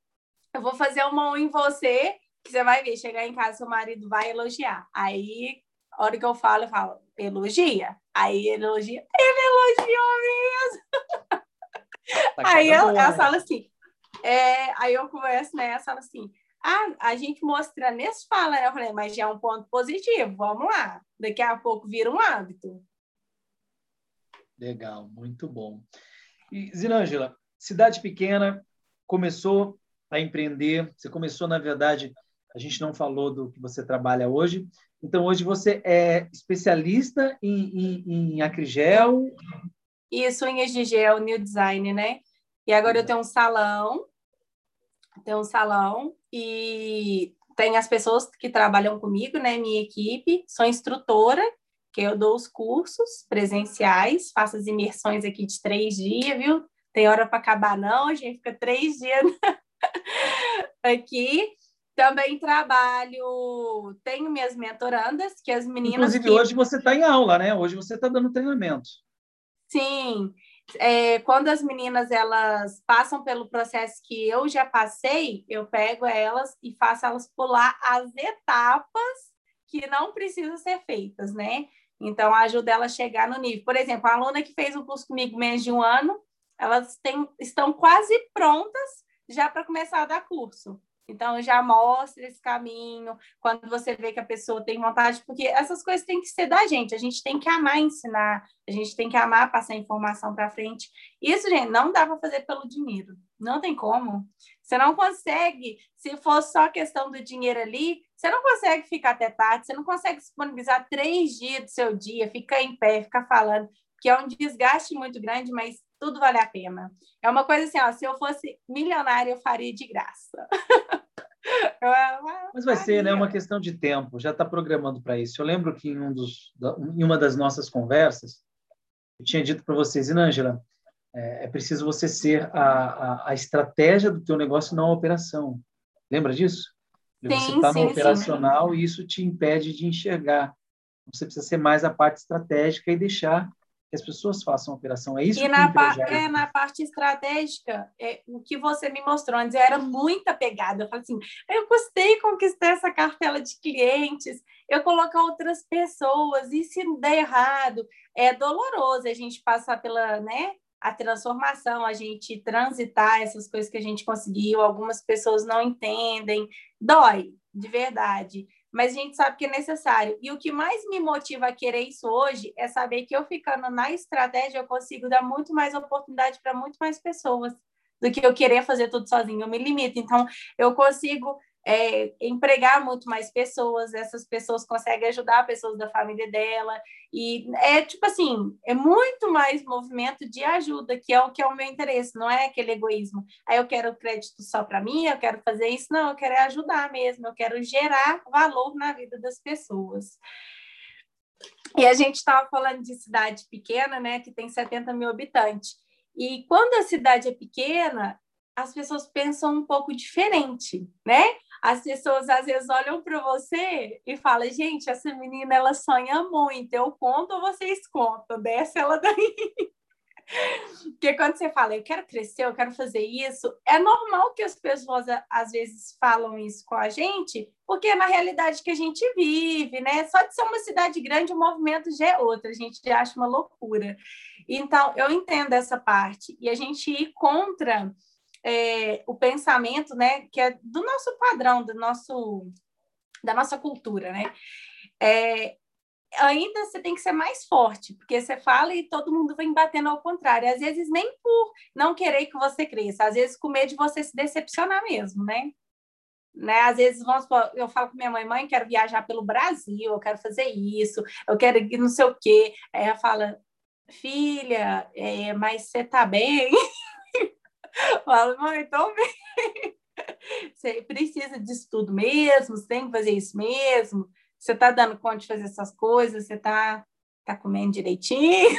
eu vou fazer uma unha em você, que você vai ver, chegar em casa, seu marido vai elogiar. Aí, a hora que eu falo, eu falo, elogia. Aí ele elogia, ele elogiou mesmo. Tá aí ela, ela fala assim, é, aí eu converso, né, ela fala assim, ah, a gente mostrando isso, fala, né? Eu falei, mas já é um ponto positivo, vamos lá. Daqui a pouco vira um hábito. Legal, muito bom. E, Zilângela, cidade pequena, começou a empreender, você começou, na verdade, a gente não falou do que você trabalha hoje, então hoje você é especialista em, em, em acrigel... Isso, unhas de gel, new design, né? E agora eu tenho um salão, tenho um salão e tem as pessoas que trabalham comigo, né? Minha equipe, sou instrutora, que eu dou os cursos presenciais, faço as imersões aqui de três dias, viu? Tem hora para acabar não, a gente fica três dias aqui. Também trabalho, tenho minhas mentorandas, que as meninas... Inclusive, que... hoje você está em aula, né? Hoje você está dando treinamento. Sim, é, quando as meninas elas passam pelo processo que eu já passei, eu pego elas e faço elas pular as etapas que não precisam ser feitas, né? Então, ajuda elas a chegar no nível. Por exemplo, a aluna que fez o curso comigo menos de um ano, elas têm, estão quase prontas já para começar a dar curso. Então, já mostra esse caminho, quando você vê que a pessoa tem vontade, porque essas coisas têm que ser da gente, a gente tem que amar ensinar, a gente tem que amar passar informação para frente. Isso, gente, não dá para fazer pelo dinheiro, não tem como. Você não consegue, se for só questão do dinheiro ali, você não consegue ficar até tarde, você não consegue disponibilizar três dias do seu dia, ficar em pé, ficar falando, que é um desgaste muito grande, mas tudo vale a pena. É uma coisa assim, ó, se eu fosse milionária, eu faria de graça. Mas vai ser, né, uma questão de tempo, já está programando para isso. Eu lembro que em, um dos, em uma das nossas conversas, eu tinha dito para vocês, Inângela, é, é preciso você ser a, a, a estratégia do teu negócio, não a operação. Lembra disso? Sim, você está no operacional sim. E isso te impede de enxergar. Você precisa ser mais a parte estratégica e deixar que as pessoas façam a operação, é isso e que na par, é, na parte estratégica, é, o que você me mostrou antes, eu era muito apegada, eu falei assim, eu gostei de conquistar essa cartela de clientes, eu colocar outras pessoas, e se der errado, é doloroso a gente passar pela, né, a transformação, a gente transitar essas coisas que a gente conseguiu, algumas pessoas não entendem, dói, de verdade, mas a gente sabe que é necessário. E o que mais me motiva a querer isso hoje é saber que eu ficando na estratégia eu consigo dar muito mais oportunidade para muito mais pessoas do que eu querer fazer tudo sozinho. Eu me limito. Então, eu consigo é, empregar muito mais pessoas, essas pessoas conseguem ajudar pessoas da família dela. E é tipo assim, é muito mais movimento de ajuda, que é o que é o meu interesse, não é aquele egoísmo. Aí eu quero crédito só para mim, eu quero fazer isso. Não, eu quero ajudar mesmo, eu quero gerar valor na vida das pessoas. E a gente estava falando de cidade pequena, né, que tem setenta mil habitantes. E quando a cidade é pequena, as pessoas pensam um pouco diferente, né? As pessoas, às vezes, olham para você e falam, gente, essa menina, ela sonha muito, eu conto ou vocês contam? Desce ela daí. Porque quando você fala, eu quero crescer, eu quero fazer isso, é normal que as pessoas, às vezes, falam isso com a gente, porque é na realidade que a gente vive, né? Só de ser uma cidade grande, o movimento já é outro, a gente já acha uma loucura. Então, eu entendo essa parte. E a gente ir contra... É, o pensamento, né, que é do nosso padrão, do nosso, da nossa cultura, né? É, ainda você tem que ser mais forte, porque você fala e todo mundo vem batendo ao contrário. Às vezes nem por não querer que você cresça, às vezes com medo de você se decepcionar mesmo, né? Né? Às vezes, vamos supor, eu falo com minha mãe, mãe, quero viajar pelo Brasil, eu quero fazer isso, eu quero ir não sei o quê. Aí ela fala, filha, é, mas você tá bem? Fala, mãe, tô bem. Você precisa disso tudo mesmo? Você tem que fazer isso mesmo? Você tá dando conta de fazer essas coisas? Você tá, tá comendo direitinho?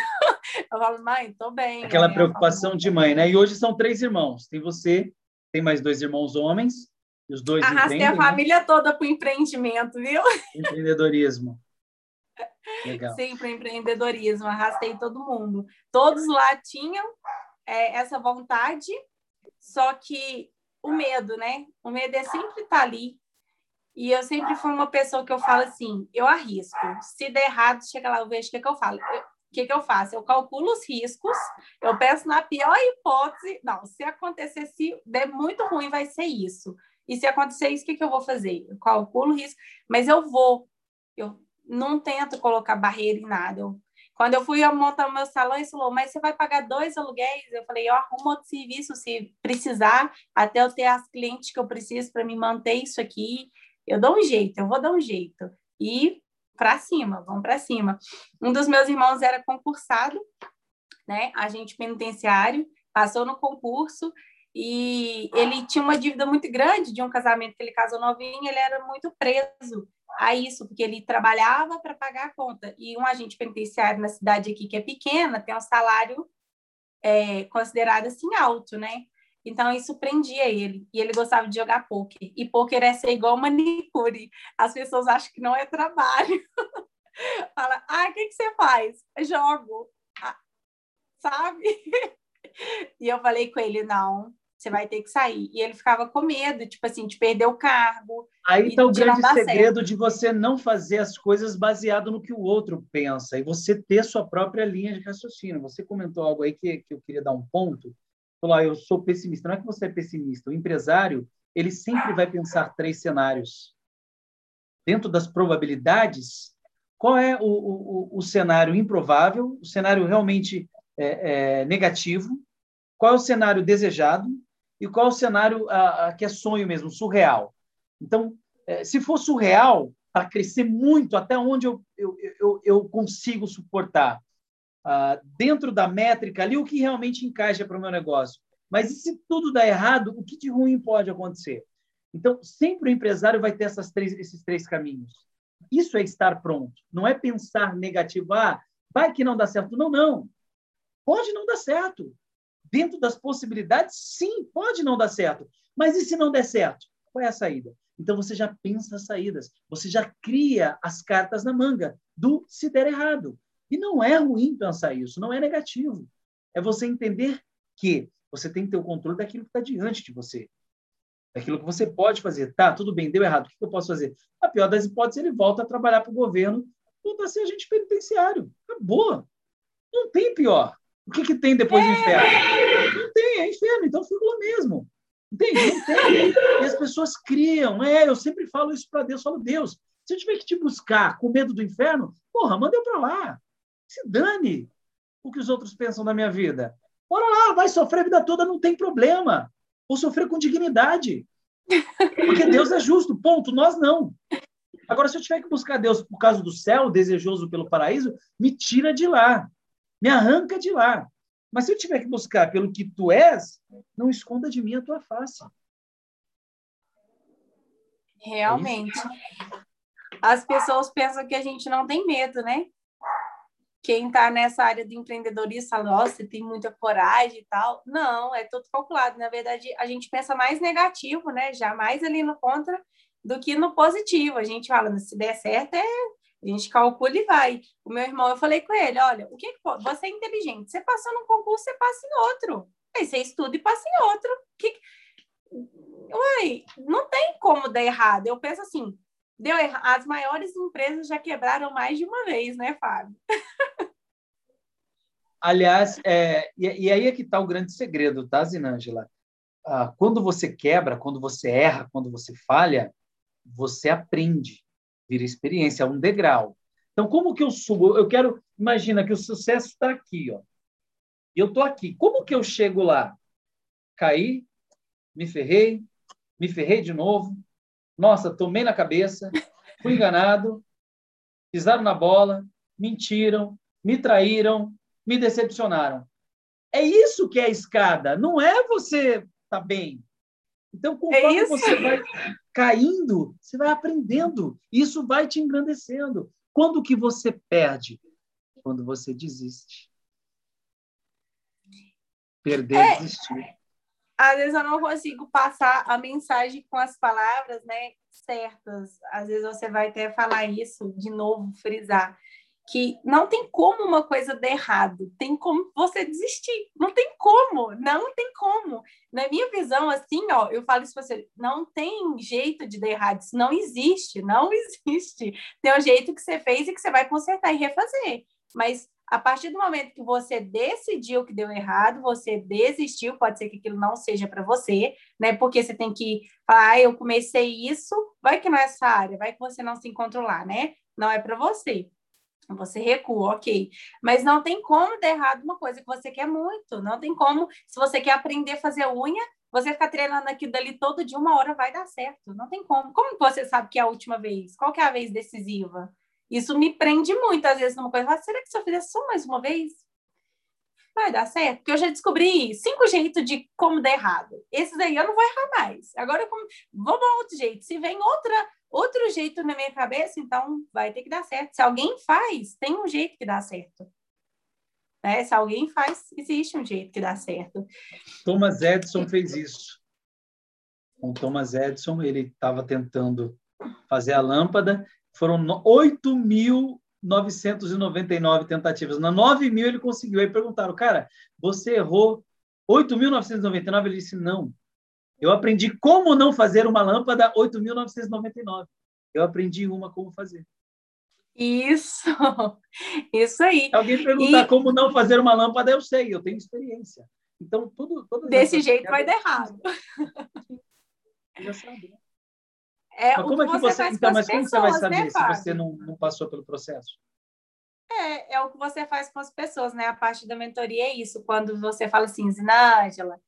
Eu falo, mãe, tô bem. Aquela preocupação de mãe, né? E hoje são três irmãos. Tem você, tem mais dois irmãos homens, Os dois arrastei a família, né, toda para o empreendimento, viu? Empreendedorismo. Legal. Sim, para o empreendedorismo. Arrastei todo mundo. Todos lá tinham é, essa vontade, só que o medo, né? O medo é sempre estar ali. E eu sempre fui uma pessoa que eu falo assim, eu arrisco. Se der errado, chega lá, eu vejo o que, é que eu falo. Eu, o que, que eu faço? Eu calculo os riscos, eu penso na pior hipótese. Não, se acontecer, se der muito ruim, vai ser isso. E se acontecer isso, o que, que eu vou fazer? Eu calculo o risco, mas eu vou. Eu não tento colocar barreira em nada. Eu, quando eu fui montar meu salão, ele falou, mas você vai pagar dois aluguéis? Eu falei, eu arrumo outro serviço se precisar, até eu ter as clientes que eu preciso para me manter isso aqui. Eu dou um jeito, eu vou dar um jeito. E para cima, vamos para cima. Um dos meus irmãos era concursado, né? Agente penitenciário, passou no concurso e ele tinha uma dívida muito grande de um casamento que ele casou novinho, ele era muito preso a isso, porque ele trabalhava para pagar a conta. E um agente penitenciário na cidade aqui, que é pequena, tem um salário é, considerado assim alto, né? Então, isso prendia ele. E ele gostava de jogar pôquer. E pôquer é ser igual manicure. As pessoas acham que não é trabalho. Fala, ah, o que, que você faz? Jogo. Ah, sabe? E eu falei com ele, não, você vai ter que sair. E ele ficava com medo, tipo assim, de perder o cargo. Aí está o grande segredo certo. De você não fazer as coisas baseado no que o outro pensa. E você ter sua própria linha de raciocínio. Você comentou algo aí que, que eu queria dar um ponto. Falar, eu sou pessimista. Não é que você é pessimista. O empresário, ele sempre vai pensar três cenários. Dentro das probabilidades, qual é o, o, o cenário improvável, o cenário realmente é, é, negativo, qual é o cenário desejado e qual é o cenário a, a, que é sonho mesmo, surreal. Então, é, se for surreal, para crescer muito, até onde eu, eu, eu, eu consigo suportar? Uh, dentro da métrica ali, o que realmente encaixa para o meu negócio. Mas e se tudo dá errado, o que de ruim pode acontecer? Então, sempre o empresário vai ter essas três, esses três caminhos. Isso é estar pronto. Não é pensar negativo. Ah, vai que não dá certo. Não, não. Pode não dar certo. Dentro das possibilidades, sim, pode não dar certo. Mas e se não der certo? Qual é a saída? Então, você já pensa as saídas. Você já cria as cartas na manga do se der errado. E não é ruim pensar isso, não é negativo. É você entender que você tem que ter o controle daquilo que está diante de você. Daquilo que você pode fazer. Tá, tudo bem, deu errado, o que eu posso fazer? A pior das hipóteses, ele volta a trabalhar para o governo, volta a ser agente penitenciário. Acabou. Não tem pior. O que, que tem depois do inferno? Não tem, é inferno, então fica lá mesmo. Entende? Não tem. E as pessoas criam. É, eu sempre falo isso para Deus, falo, Deus, se eu tiver que te buscar com medo do inferno, porra, manda eu para lá. Se dane o que os outros pensam da minha vida. Bora lá, vai sofrer a vida toda, não tem problema. Vou sofrer com dignidade. Porque Deus é justo, ponto. Nós não. Agora, se eu tiver que buscar Deus por causa do céu, desejoso pelo paraíso, me tira de lá. Me arranca de lá. Mas se eu tiver que buscar pelo que tu és, não esconda de mim a tua face. Realmente. As pessoas pensam que a gente não tem medo, né? Quem está nessa área de empreendedorismo fala, nossa, tem muita coragem e tal. Não, é tudo calculado. Na verdade, a gente pensa mais negativo, né? Jamais ali no contra do que no positivo. A gente fala, se der certo, é... a gente calcula e vai. O meu irmão, eu falei com ele, olha, o que que pode? Você é inteligente. Você passou num concurso, você passa em outro. Aí você estuda e passa em outro. Que... Uai, não tem como dar errado. Eu penso assim, deu errado. As maiores empresas já quebraram mais de uma vez, né, Fábio? Aliás, é, e, e aí é que está o grande segredo, tá, Zinângela? Ah, quando você quebra, quando você erra, quando você falha, você aprende, vira experiência, é um degrau. Então, como que eu subo? Eu quero... Imagina que o sucesso está aqui, ó. Eu estou aqui. Como que eu chego lá? Caí, me ferrei, me ferrei de novo. Nossa, tomei na cabeça, fui enganado, pisaram na bola, mentiram, me traíram, me decepcionaram. É isso que é a escada, não é você tá bem. Então, conforme é você vai caindo, você vai aprendendo. Isso vai te engrandecendo. Quando que você perde? Quando você desiste. Perder, é. Desistir. às vezes eu não consigo passar a mensagem com as palavras, né, certas. Às vezes você vai até falar isso, de novo, frisar, que não tem como uma coisa dar errado, tem como você desistir, não tem como, não tem como. Na minha visão, assim, ó, eu falo isso para você, não tem jeito de dar errado, isso não existe, não existe. Tem um jeito que você fez e que você vai consertar e refazer, mas a partir do momento que você decidiu que deu errado, você desistiu, pode ser que aquilo não seja para você, né? Porque você tem que falar, ah, eu comecei isso, vai que não é essa área, vai que você não se encontrou lá, né? Não é para você. Você recua, ok. Mas não tem como dar errado uma coisa que você quer muito. Não tem como, se você quer aprender a fazer unha, você ficar treinando aquilo dali todo dia, uma hora vai dar certo. Não tem como. Como você sabe que é a última vez? Qual que é a vez decisiva? Isso me prende muito, às vezes, numa coisa. Ah, será que se eu fizer só mais uma vez, vai dar certo? Porque eu já descobri cinco jeitos de como dar errado. Esses aí eu não vou errar mais. Agora, como... vou para outro jeito. Se vem outra... outro jeito na minha cabeça, então vai ter que dar certo. Se alguém faz, tem um jeito que dá certo. Né? Se alguém faz, existe um jeito que dá certo. Thomas Edison fez isso. O Thomas Edison, ele estava tentando fazer a lâmpada. Foram oito mil novecentos e noventa e nove tentativas. Na nove mil ele conseguiu. Aí perguntaram, cara, você errou oito mil novecentos e noventa e nove? Ele disse, não. Eu aprendi como não fazer uma lâmpada oito mil novecentos e noventa e nove. Eu aprendi uma como fazer. Isso! Isso aí. Se alguém perguntar e... como não fazer uma lâmpada, eu sei, eu tenho experiência. Então, tudo... desse jeito vai dar errado. Eu já sabia. É, mas como é que você, você, então, mas pessoas, como você vai saber, né, se você não, não passou pelo processo? É, é o que você faz com as pessoas, né? A parte da mentoria é isso. Quando você fala assim, Zinângela,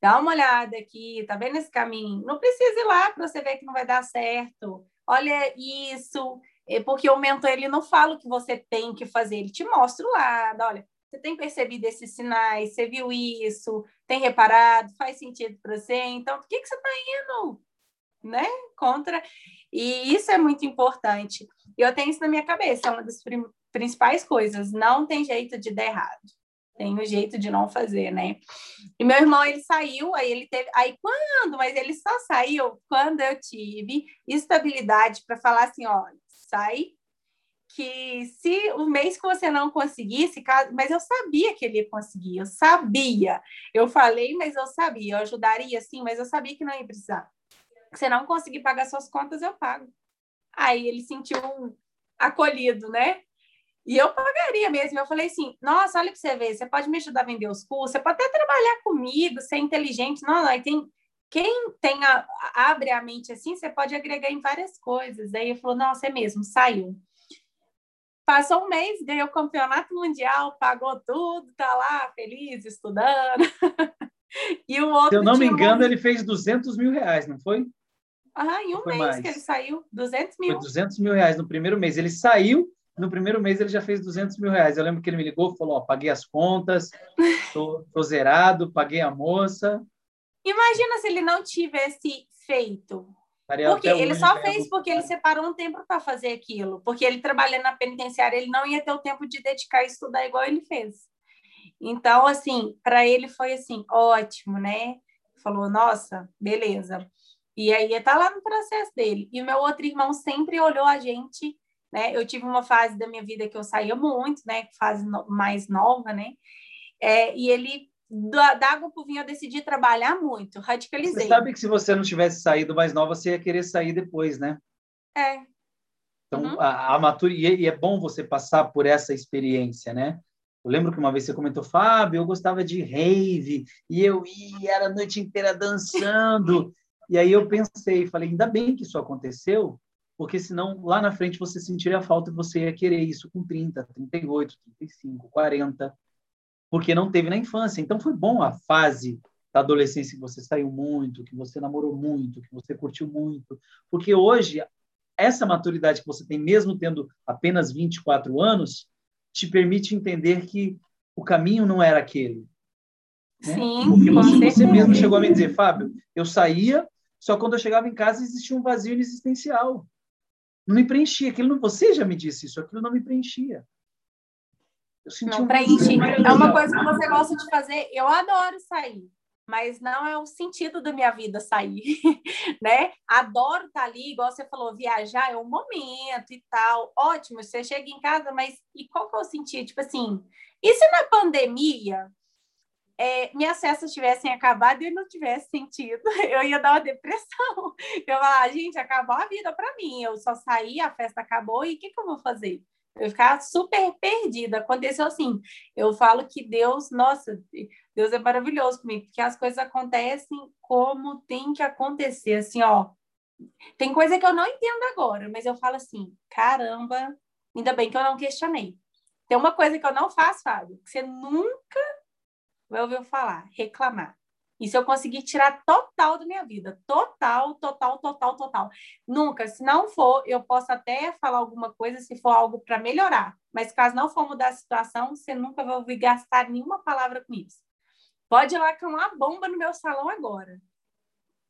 dá uma olhada aqui, tá vendo esse caminho? Não precisa ir lá para você ver que não vai dar certo. Olha isso, porque o mentor, ele não fala o que você tem que fazer, ele te mostra o lado. Olha, você tem percebido esses sinais, você viu isso, tem reparado, faz sentido para você, então por que, que você está indo, né, contra? E isso é muito importante. Eu tenho isso na minha cabeça, é uma das prim- principais coisas, não tem jeito de dar errado. Tem um jeito de não fazer, né? E meu irmão, ele saiu, aí ele teve... Aí quando? Mas ele só saiu quando eu tive estabilidade para falar assim, ó, sai, que se o mês que você não conseguisse... Mas eu sabia que ele ia conseguir, eu sabia. Eu falei, mas eu sabia. Eu ajudaria, sim, mas eu sabia que não ia precisar. Se não conseguir pagar suas contas, eu pago. Aí ele sentiu acolhido, né? E eu pagaria mesmo. Eu falei assim, nossa, olha para você ver, você pode me ajudar a vender os cursos, você pode até trabalhar comigo, ser inteligente. Não, não, tem, quem tem a, abre a mente assim, você pode agregar em várias coisas. Aí ele falou, nossa, é mesmo, saiu. Passou um mês, ganhou o campeonato mundial, pagou tudo, tá lá, feliz, estudando. E o outro, se eu não me engano, um... ele fez duzentos mil reais, não foi? Ah, em um mês mais. Que ele saiu, duzentos mil. Foi duzentos mil reais no primeiro mês. Ele saiu, no primeiro mês ele já fez duzentos mil reais. Eu lembro que ele me ligou e falou, ó, paguei as contas, tô, tô zerado, paguei a moça. Imagina se ele não tivesse feito. Porque ele só fez porque ele separou um tempo para fazer aquilo. Porque ele trabalhando na penitenciária, ele não ia ter o tempo de dedicar e estudar igual ele fez. Então, assim, para ele foi assim, ótimo, né? Falou, nossa, beleza. E aí tá lá no processo dele. E o meu outro irmão sempre olhou a gente... Né? Eu tive uma fase da minha vida que eu saía muito, né? Fase no... mais nova, né? É, e ele, da, da água pro vinho, eu decidi trabalhar muito, radicalizei. Você sabe que se você não tivesse saído mais nova, você ia querer sair depois, né? É. Então, uhum. a, a maturidade, e é bom você passar por essa experiência, né? Eu lembro que uma vez você comentou, Fábio, eu gostava de rave, e eu ia, era a noite inteira dançando. E aí eu pensei, falei, ainda bem que isso aconteceu, porque senão lá na frente você sentiria falta e você ia querer isso com trinta, trinta e oito, trinta e cinco, quarenta, porque não teve na infância. Então foi bom a fase da adolescência que você saiu muito, que você namorou muito, que você curtiu muito, porque hoje essa maturidade que você tem, mesmo tendo apenas vinte e quatro anos, te permite entender que o caminho não era aquele. Né? Sim. Porque você, você mesmo chegou a me dizer, Fábio, eu saía, só quando eu chegava em casa existia um vazio inexistencial. Não me preenchia. Aquilo não, você já me disse isso. Aquilo não me preenchia. Eu senti não um... preenche. É uma coisa que você gosta de fazer. Eu adoro sair. mas não é o sentido da minha vida sair, né? Adoro estar ali, igual você falou, viajar é um momento e tal, ótimo, você chega em casa, mas e qual que é o sentido? Tipo assim, e se na pandemia é, minhas festas tivessem acabado e eu não tivesse sentido? Eu ia dar uma depressão. Eu ia falar, gente, acabou a vida para mim, eu só saí, a festa acabou, e o que, que eu vou fazer? Eu ficava super perdida. Aconteceu assim, eu falo que Deus, nossa, Deus é maravilhoso comigo, porque as coisas acontecem como tem que acontecer, assim, ó. Tem coisa que eu não entendo agora, mas eu falo assim, caramba, ainda bem que eu não questionei. Tem uma coisa que eu não faço, Fábio, que você nunca vai ouvir eu falar, reclamar. Isso eu consegui tirar total da minha vida. Total, total, total, total. Nunca, se não for, eu posso até falar alguma coisa, se for algo para melhorar. Mas caso não for mudar a situação, você nunca vai ouvir gastar nenhuma palavra com isso. Pode ir lá com uma bomba no meu salão agora.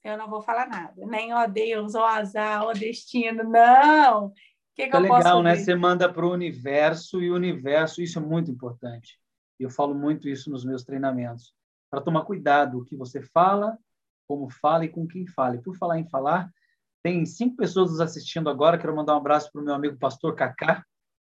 Eu não vou falar nada. Nem, ó Deus, ó azar, ó destino. Não! O que, que eu posso fazer? É legal, né? Você manda para o universo, e o universo, isso é muito importante. Eu falo muito isso nos meus treinamentos, para tomar cuidado o que você fala, como fala e com quem fala. E por falar em falar, tem cinco pessoas nos assistindo agora. Quero mandar um abraço para o meu amigo pastor Kaká,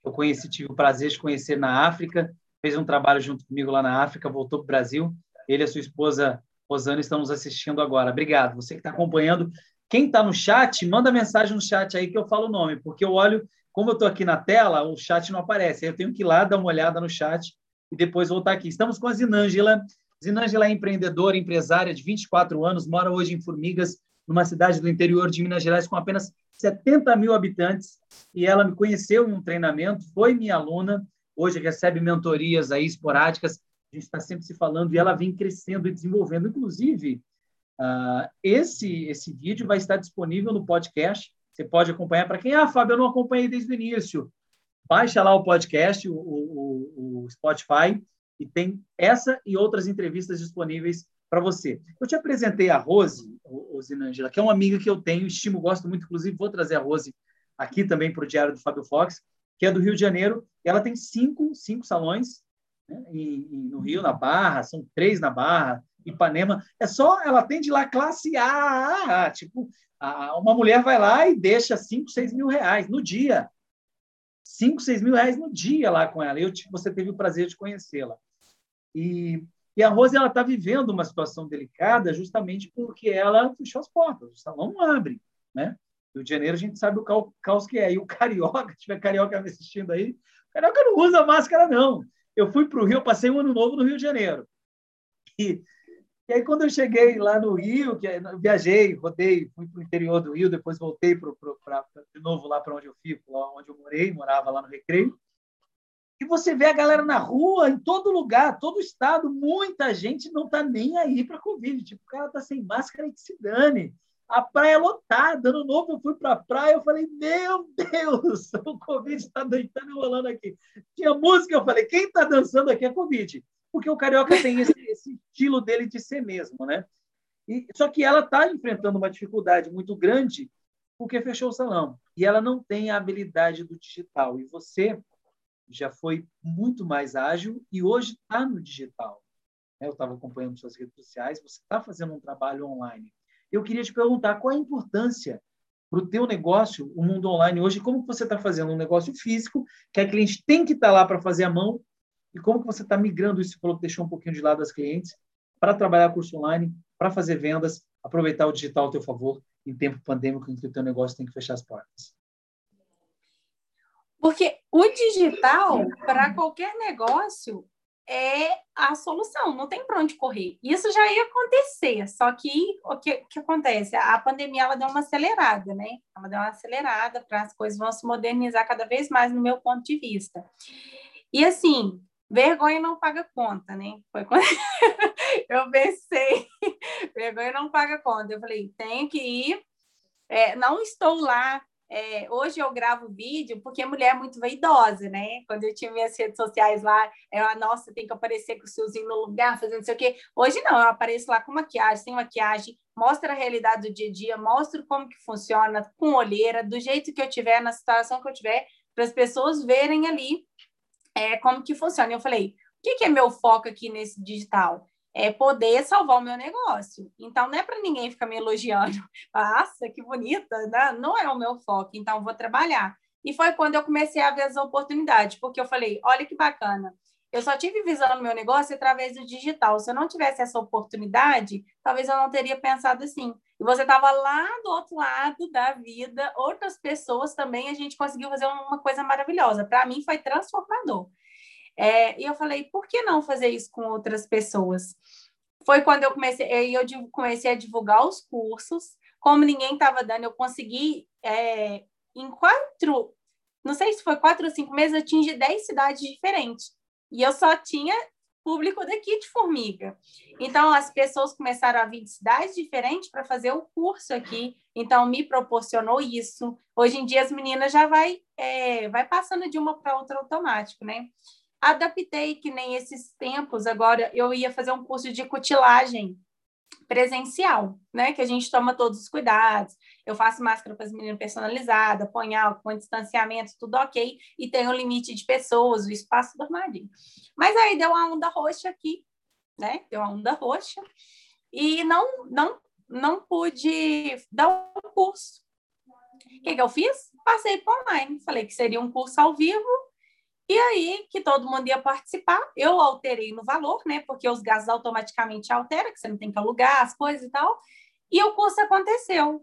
que eu conheci, tive o prazer de conhecer na África, fez um trabalho junto comigo lá na África, voltou para o Brasil. Ele e a sua esposa, Rosana, estão nos assistindo agora. Obrigado. Você que está acompanhando. Quem está no chat, manda mensagem no chat aí que eu falo o nome, porque eu olho, como eu estou aqui na tela, o chat não aparece. Eu tenho que ir lá dar uma olhada no chat e depois voltar aqui. Estamos com a Zinângela. Zinângela é empreendedora, empresária de vinte e quatro anos, mora hoje em Formigas, numa cidade do interior de Minas Gerais com apenas setenta mil habitantes, e ela me conheceu em um treinamento, foi minha aluna, hoje recebe mentorias aí esporádicas, a gente está sempre se falando, e ela vem crescendo e desenvolvendo. Inclusive, uh, esse, esse vídeo vai estar disponível no podcast, você pode acompanhar. Para quem, ah, Fábio, eu não acompanhei desde o início, baixa lá o podcast, o, o, o Spotify, e tem essa e outras entrevistas disponíveis para você. Eu te apresentei a Rose, o, o Zinângela, que é uma amiga que eu tenho, estimo, gosto muito, inclusive vou trazer a Rose aqui também para o Diário do Fábio Fox, que é do Rio de Janeiro. Ela tem cinco, cinco salões, né, em, em, no Rio, na Barra, são três na Barra, Ipanema. É só, ela atende lá classe A, tipo, a, uma mulher vai lá e deixa cinco, seis mil reais no dia. Cinco, seis mil reais no dia lá com ela. Eu, você teve o prazer de conhecê-la. E, e a Rose está vivendo uma situação delicada justamente porque ela fechou as portas, o salão não abre, né? Rio de Janeiro, a gente sabe o caos que é. E o carioca, se tiver carioca me assistindo aí, o carioca não usa máscara, não. Eu fui para o Rio, passei um ano novo no Rio de Janeiro. E, e aí, quando eu cheguei lá no Rio, que eu viajei, rodei, fui para o interior do Rio, depois voltei pro, pro, pra, pra, de novo lá para onde eu fico, lá onde eu morei, morava lá no Recreio. E você vê a galera na rua, em todo lugar, todo estado, muita gente não está nem aí para a Covid. Tipo, o cara está sem máscara e que se dane. A praia é lotada. Ano novo eu fui para a praia, eu falei, meu Deus, o Covid está deitando e rolando aqui. Tinha música, eu falei, quem está dançando aqui é Covid. Porque o carioca tem esse, esse estilo dele de ser mesmo, né? E, só que ela está enfrentando uma dificuldade muito grande porque fechou o salão. E ela não tem a habilidade do digital. E você já foi muito mais ágil e hoje está no digital. Eu estava acompanhando suas redes sociais, você está fazendo um trabalho online. Eu queria te perguntar qual é a importância para o teu negócio, o mundo online hoje, como você está fazendo um negócio físico, que a cliente tem que estar lá para fazer a mão, e como que você está migrando isso, falou que deixou um pouquinho de lado as clientes, para trabalhar curso online, para fazer vendas, aproveitar o digital ao teu favor em tempo pandêmico em que o teu negócio tem que fechar as portas. Porque o digital, para qualquer negócio, é a solução, não tem para onde correr. Isso já ia acontecer, só que o que, que acontece? A pandemia ela deu uma acelerada, né? Ela deu uma acelerada para as coisas vão se modernizar cada vez mais, no meu ponto de vista. E assim, vergonha não paga conta, né? Foi quando eu pensei, vergonha não paga conta. Eu falei, tenho que ir, é, não estou lá. É, hoje eu gravo vídeo porque mulher é muito vaidosa, né? Quando eu tinha minhas redes sociais lá, eu, nossa, tem que aparecer com o fiozinho no lugar, fazendo não sei o quê. Hoje não, eu apareço lá com maquiagem, sem maquiagem, mostro a realidade do dia a dia, mostro como que funciona, com olheira, do jeito que eu tiver, na situação que eu tiver, para as pessoas verem ali é, como que funciona. Eu falei, o que, que é meu foco aqui nesse digital? é poder salvar o meu negócio. Então, não é para ninguém ficar me elogiando. Nossa, que bonita, né? Não é o meu foco, então vou trabalhar. E foi quando eu comecei a ver as oportunidades, porque eu falei, olha que bacana, eu só tive visão no meu negócio através do digital. Se eu não tivesse essa oportunidade, talvez eu não teria pensado assim. E você estava lá do outro lado da vida, outras pessoas também, a gente conseguiu fazer uma coisa maravilhosa. Para mim, foi transformador. É, e eu falei, por que não fazer isso com outras pessoas? Foi quando eu comecei, eu comecei a divulgar os cursos. Como ninguém estava dando, eu consegui, é, em quatro, não sei se foi quatro ou cinco meses, atingir dez cidades diferentes. E eu só tinha público daqui de Formiga. Então, as pessoas começaram a vir de cidades diferentes para fazer o curso aqui. Então, me proporcionou isso. Hoje em dia, as meninas já vai, é, vai passando de uma para outra automático, né? Adaptei, que nem esses tempos, agora eu ia fazer um curso de cutilagem presencial, né? Que a gente toma todos os cuidados. Eu faço máscara para as meninas personalizada, põe álcool, põe distanciamento, tudo ok. E tem o limite de pessoas, o espaço do armadilho. Mas aí deu uma onda roxa aqui, né? Deu uma onda roxa. E não, não, não pude dar um curso. O que, que eu fiz? Passei por online. Falei que seria um curso ao vivo. E aí, que todo mundo ia participar, eu alterei no valor, né? Porque os gastos automaticamente alteram, que você não tem que alugar as coisas e tal. E o curso aconteceu.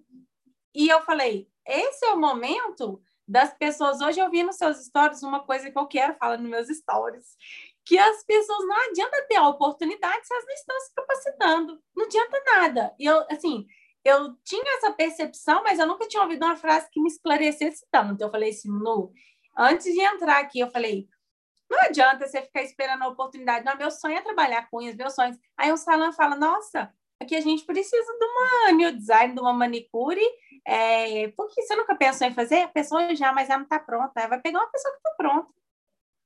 E eu falei, esse é o momento das pessoas... Hoje eu vi nos seus stories uma coisa que eu quero falar nos meus stories, que as pessoas não adianta ter a oportunidade se elas não estão se capacitando. Não adianta nada. E eu, assim... Eu tinha essa percepção, mas eu nunca tinha ouvido uma frase que me esclarecesse tanto. Eu falei assim, no... Antes de entrar aqui, eu falei, não adianta você ficar esperando a oportunidade. Não, meu sonho é trabalhar com isso, meus sonhos. Aí o salão fala, nossa, aqui a gente precisa de uma new design, de uma manicure. É, porque você nunca pensou em fazer? A pessoa já, mas ela não está pronta. Ela vai pegar uma pessoa que está pronta.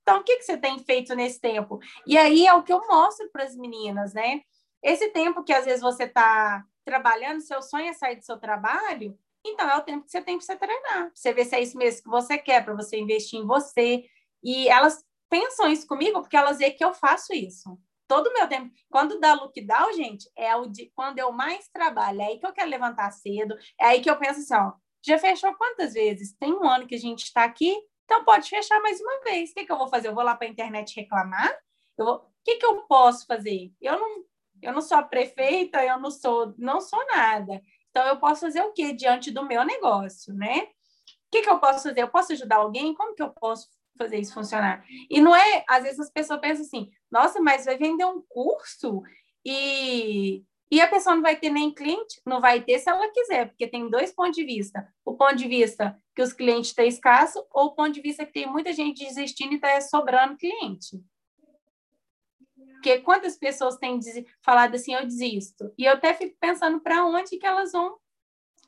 Então, o que, que você tem feito nesse tempo? E aí é o que eu mostro para as meninas, né? Esse tempo que às vezes você está trabalhando, seu sonho é sair do seu trabalho... Então, é o tempo que você tem para você treinar. Você vê se é isso mesmo que você quer, para você investir em você. E elas pensam isso comigo porque elas veem que eu faço isso. Todo o meu tempo. Quando dá lockdown, gente, é o de, quando eu mais trabalho. É aí que eu quero levantar cedo. É aí que eu penso assim, ó, já fechou quantas vezes? Tem um ano que a gente está aqui, então pode fechar mais uma vez. O que, que eu vou fazer? Eu vou lá para a internet reclamar? Eu vou... O que, que eu posso fazer? Eu não, eu não sou a prefeita, eu não sou, não sou nada. Então, eu posso fazer o quê diante do meu negócio, né? O que, que eu posso fazer? Eu posso ajudar alguém? Como que eu posso fazer isso funcionar? E não é... Às vezes as pessoas pensam assim, nossa, mas vai vender um curso e, e a pessoa não vai ter nem cliente? Não vai ter se ela quiser, porque tem dois pontos de vista. O ponto de vista que os clientes estão escassos ou o ponto de vista que tem muita gente desistindo e está sobrando cliente. Porque quantas pessoas têm falado assim, eu desisto? E eu até fico pensando para onde que elas vão,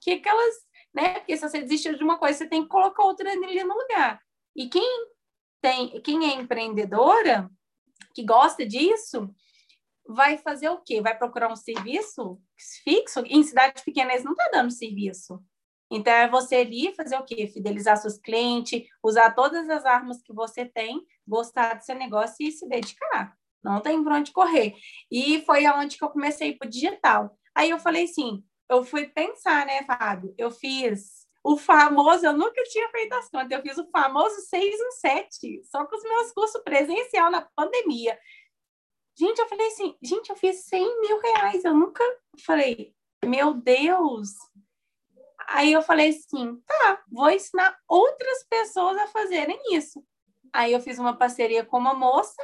que que elas, né? Porque se você desistir de uma coisa, você tem que colocar outra ali no lugar. E quem tem, quem é empreendedora, que gosta disso, vai fazer o quê? Vai procurar um serviço fixo? Em cidades pequenas não está dando serviço. Então, é você ali fazer o quê? Fidelizar seus clientes, usar todas as armas que você tem, gostar do seu negócio e se dedicar. Não tem pra onde correr. E foi aonde que eu comecei pro digital. Aí eu falei assim, eu fui pensar, né, Fábio? Eu fiz o famoso, eu nunca tinha feito as contas, eu fiz o famoso seis um sete, só com os meus cursos presencial na pandemia. Gente, eu falei assim, gente, eu fiz cem mil reais, eu nunca falei, meu Deus. Aí eu falei assim, tá, vou ensinar outras pessoas a fazerem isso. Aí eu fiz uma parceria com uma moça,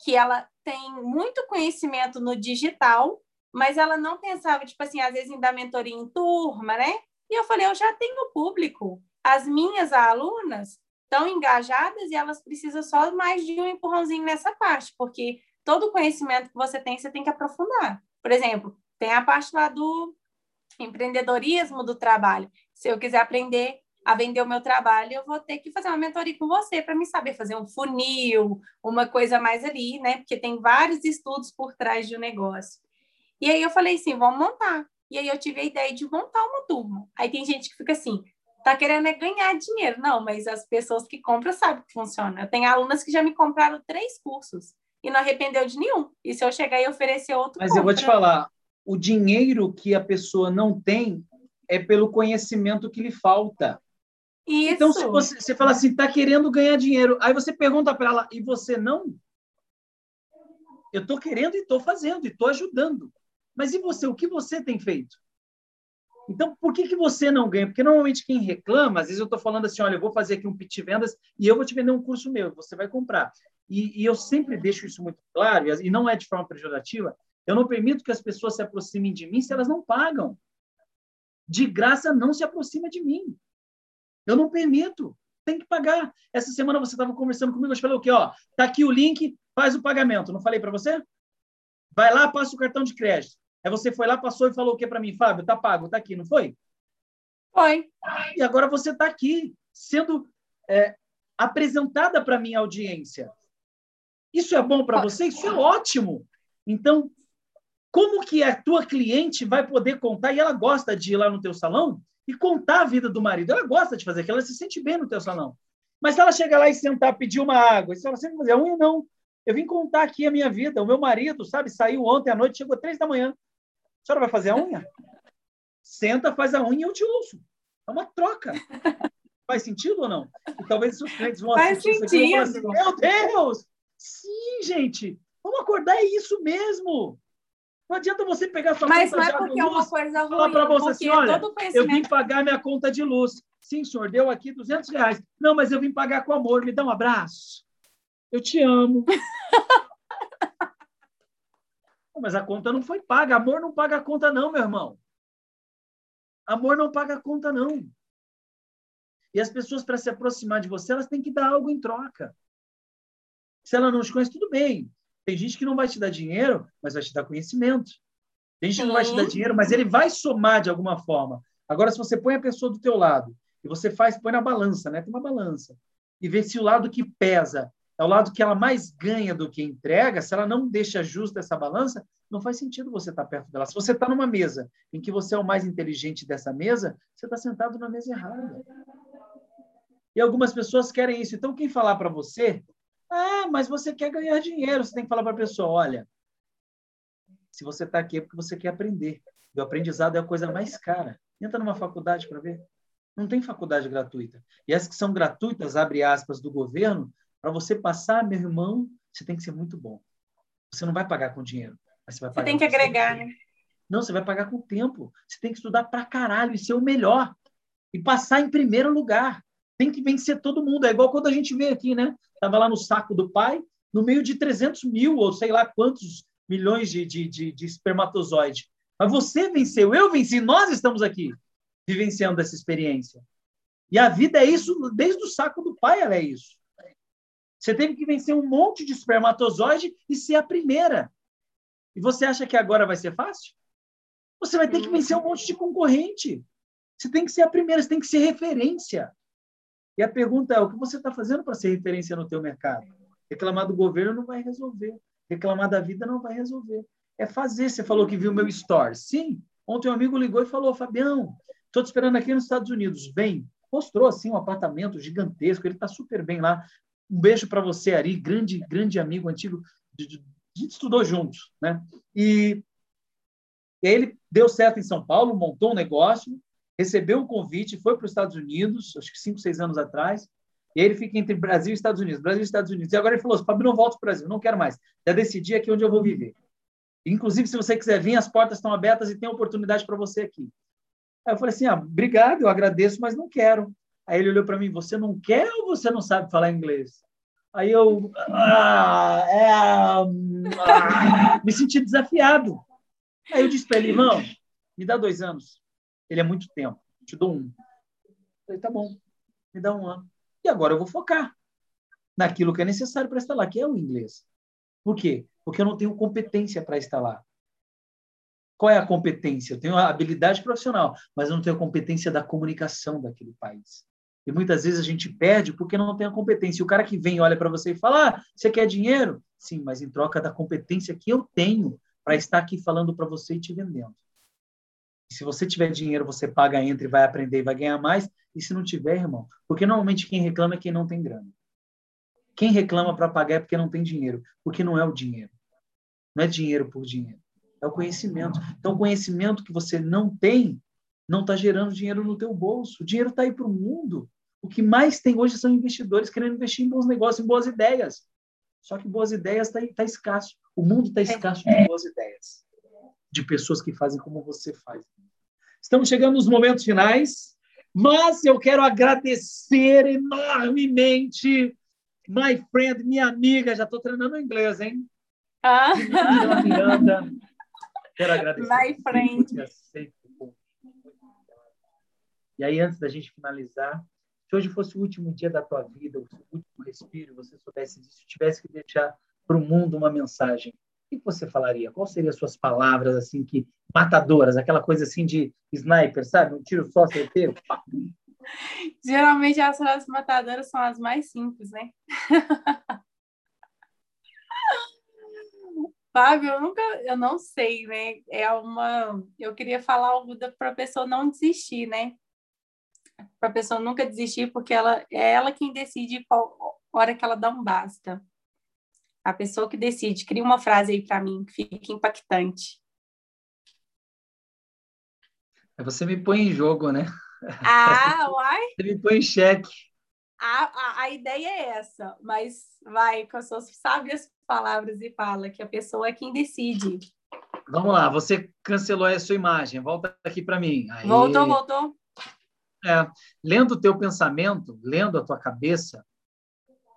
que ela tem muito conhecimento no digital, mas ela não pensava, tipo assim, às vezes em dar mentoria em turma, né? E eu falei, eu já tenho público. As minhas alunas estão engajadas e elas precisam só mais de um empurrãozinho nessa parte, porque todo conhecimento que você tem, você tem que aprofundar. Por exemplo, tem a parte lá do empreendedorismo do trabalho. Se eu quiser aprender a vender o meu trabalho, eu vou ter que fazer uma mentoria com você para me saber fazer um funil, uma coisa mais ali, né? Porque tem vários estudos por trás de um negócio. E aí eu falei assim, vamos montar. E aí eu tive a ideia de montar uma turma. Aí tem gente que fica assim, tá querendo é ganhar dinheiro. Não, mas as pessoas que compram sabem que funciona. Eu tenho alunas que já me compraram três cursos. e não arrependeu de nenhum. E se eu chegar e oferecer outro... Mas compra. Eu vou te falar, o dinheiro que a pessoa não tem é pelo conhecimento que lhe falta. Isso. Então, se você, você fala assim, tá querendo ganhar dinheiro, aí você pergunta para ela, e você não? Eu tô querendo e tô fazendo, e tô ajudando. Mas e você? O que você tem feito? Então, por que, que você não ganha? Porque, normalmente, quem reclama, às vezes eu estou falando assim, olha, eu vou fazer aqui um pitch vendas e eu vou te vender um curso meu, você vai comprar. E, e eu sempre deixo isso muito claro, e não é de forma pejorativa, eu não permito que as pessoas se aproximem de mim se elas não pagam. De graça, não se aproxima de mim. Eu não permito. Tem que pagar. Essa semana você estava conversando comigo, eu te falei o quê? Ó, tá aqui o link, faz o pagamento. Não falei para você? Vai lá, passa o cartão de crédito. Aí você foi lá, passou e falou o que para mim? Fábio, tá pago, tá aqui, não foi? Foi. E agora você tá aqui, sendo é, apresentada para minha audiência. Isso é bom para você? Isso é ótimo. Então, como que a tua cliente vai poder contar, e ela gosta de ir lá no teu salão e contar a vida do marido? Ela gosta de fazer aquilo, ela se sente bem no teu salão. Mas se ela chegar lá e sentar, pedir uma água, e ela sempre vai dizer, um não. Eu vim contar aqui a minha vida. O meu marido, sabe, saiu ontem à noite, chegou às três da manhã. A senhora vai fazer a unha? Senta, faz a unha e eu te ouço. É uma troca. Faz sentido ou não? E talvez os seus clientes vão Faz assistir sentido. Isso aqui e vão falar assim, meu Deus! Sim, gente! Vamos acordar, é isso mesmo! Não adianta você pegar sua Mas conta de água e luz. Mas não é porque é uma coisa ruim. Falar para você assim, olha, conhecimento... eu vim pagar minha conta de luz. Sim, senhor, deu aqui duzentos reais. Não, mas eu vim pagar com amor. Me dá um abraço. Eu te amo. Mas a conta não foi paga. Amor não paga a conta, não, meu irmão. Amor não paga a conta, não. E as pessoas, para se aproximar de você, elas têm que dar algo em troca. Se ela não te conhece, tudo bem. Tem gente que não vai te dar dinheiro, mas vai te dar conhecimento. Tem gente que não vai te dar dinheiro, mas ele vai somar de alguma forma. Agora, se você põe a pessoa do teu lado, e você faz, põe na balança, né? Tem uma balança. E vê se o lado que pesa é o lado que ela mais ganha do que entrega, se ela não deixa justa essa balança, não faz sentido você estar perto dela. Se você está numa mesa em que você é o mais inteligente dessa mesa, você está sentado na mesa errada. E algumas pessoas querem isso. Então, quem falar para você, ah, mas você quer ganhar dinheiro, você tem que falar para a pessoa, olha, se você está aqui é porque você quer aprender. E o aprendizado é a coisa mais cara. Entra numa faculdade para ver. Não tem faculdade gratuita. E as que são gratuitas, abre aspas, do governo, para você passar, meu irmão, você tem que ser muito bom. Você não vai pagar com dinheiro. Mas você vai pagar você tem que agregar, né? Não, você vai pagar com tempo. Você tem que estudar pra caralho e ser o melhor. E passar em primeiro lugar. Tem que vencer todo mundo. É igual quando a gente veio aqui, né? Estava lá no saco do pai, no meio de trezentos mil ou sei lá quantos milhões de, de, de, de espermatozoide. Mas você venceu, eu venci, nós estamos aqui vivenciando essa experiência. E a vida é isso, desde o saco do pai ela é isso. Você teve que vencer um monte de espermatozoide e ser a primeira. E você acha que agora vai ser fácil? Você vai ter que vencer um monte de concorrente. Você tem que ser a primeira, você tem que ser referência. E a pergunta é, o que você está fazendo para ser referência no teu mercado? Reclamar do governo não vai resolver. Reclamar da vida não vai resolver. É fazer. Você falou que viu o meu story. Sim. Ontem um amigo ligou e falou, Fabião, estou te esperando aqui nos Estados Unidos. Vem. Mostrou assim um apartamento gigantesco. Ele está super bem lá. Um beijo para você, Ari, grande, grande amigo antigo. A gente estudou juntos, né? E, e aí ele deu certo em São Paulo, montou um negócio, recebeu um convite, foi para os Estados Unidos, acho que cinco, seis anos atrás. E aí ele fica entre Brasil e Estados Unidos, Brasil e Estados Unidos. E agora ele falou: Fábio, não volto para o Brasil, não quero mais. Já decidi aqui onde eu vou viver. Inclusive, se você quiser vir, as portas estão abertas e tem oportunidade para você aqui. Aí eu falei assim: ah, obrigado, eu agradeço, mas não quero. Aí ele olhou para mim, você não quer ou você não sabe falar inglês? Aí eu ah, é, ah, me senti desafiado. Aí eu disse para ele, irmão, me dá dois anos. Ele é muito tempo, te dou um. Eu falei, tá bom, me dá um ano. E agora eu vou focar naquilo que é necessário para estar lá, que é o inglês. Por quê? Porque eu não tenho competência para estar lá. Qual é a competência? Eu tenho a habilidade profissional, mas eu não tenho a competência da comunicação daquele país. E muitas vezes a gente perde porque não tem a competência. O cara que vem olha para você e fala, ah, você quer dinheiro? Sim, mas em troca da competência que eu tenho para estar aqui falando para você e te vendendo. E se você tiver dinheiro, você paga, entra e vai aprender e vai ganhar mais. E se não tiver, irmão? Porque normalmente quem reclama é quem não tem grana. Quem reclama para pagar é porque não tem dinheiro, porque não é o dinheiro. Não é dinheiro por dinheiro, é o conhecimento. Então, o conhecimento que você não tem não está gerando dinheiro no teu bolso. O dinheiro está aí para o mundo. O que mais tem hoje são investidores querendo investir em bons negócios, em boas ideias. Só que boas ideias está tá escasso. O mundo está escasso de boas ideias, de pessoas que fazem como você faz. Estamos chegando nos momentos finais, mas eu quero agradecer enormemente, my friend, minha amiga, já estou treinando inglês, hein? Ah. Minha Miranda, quero agradecer. My friend. E aí, antes da gente finalizar, se hoje fosse o último dia da tua vida, o último respiro, você soubesse disso, tivesse que deixar para o mundo uma mensagem, o que você falaria? Quais seriam as suas palavras, assim, que matadoras? Aquela coisa, assim, de sniper, sabe? Um tiro só, certeiro. Geralmente, as frases matadoras são as mais simples, né? Fábio, eu nunca... Eu não sei, né? É uma... Eu queria falar algo para a pessoa não desistir, né? Para a pessoa nunca desistir, porque ela, é ela quem decide qual hora que ela dá um basta. A pessoa que decide. Cria uma frase aí para mim que fique impactante. Você me põe em jogo, né? Ah, uai? Você me põe em xeque. A, a, a ideia é essa, mas vai com as suas sábias palavras e fala que a pessoa é quem decide. Vamos lá, você cancelou a sua imagem. Volta aqui para mim. Aê. Voltou, voltou. É, lendo o teu pensamento, lendo a tua cabeça,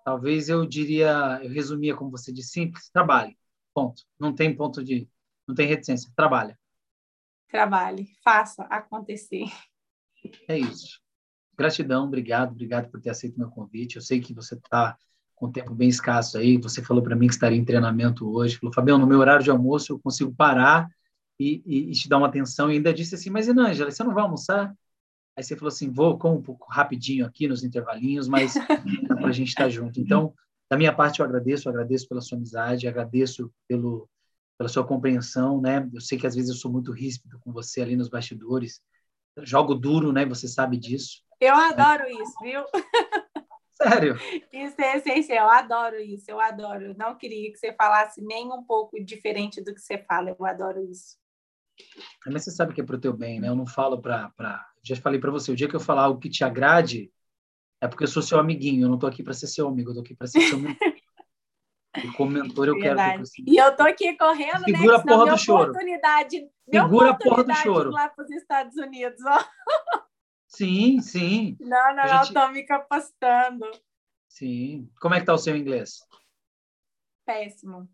talvez eu diria, eu resumia como você disse, simples, trabalhe, ponto. Não tem ponto de, não tem reticência, trabalha. Trabalhe, faça acontecer. É isso. Gratidão, obrigado, obrigado por ter aceito meu convite. Eu sei que você está com um tempo bem escasso aí, você falou para mim que estaria em treinamento hoje, falou, Fabião, no meu horário de almoço eu consigo parar e, e, e te dar uma atenção, e ainda disse assim, mas Inângela, você não vai almoçar? Aí você falou assim, vou com um pouco rapidinho aqui nos intervalinhos, mas dá para a gente estar junto. Então, da minha parte, eu agradeço, eu agradeço pela sua amizade, agradeço pelo, pela sua compreensão, né? Eu sei que às vezes eu sou muito ríspido com você ali nos bastidores, jogo duro, né? Você sabe disso. Eu adoro é. isso, viu? Sério? Isso é essencial, eu adoro isso, eu adoro. Eu não queria que você falasse nem um pouco diferente do que você fala, eu adoro isso. Mas você sabe que é pro teu bem, né? Eu não falo para... Pra... Já falei para você, o dia que eu falar algo que te agrade, é porque eu sou seu amiguinho, eu não tô aqui para ser seu amigo, eu tô aqui para ser seu mentor. E como mentor eu Verdade. quero... Ter e eu tô aqui correndo, Segura né? Segura a porra do choro. Segura a porra do choro. Lá pros Estados Unidos, ó. Sim, sim. Não, não, gente... eu tô me capacitando. Sim. Como é que tá o seu inglês? Péssimo.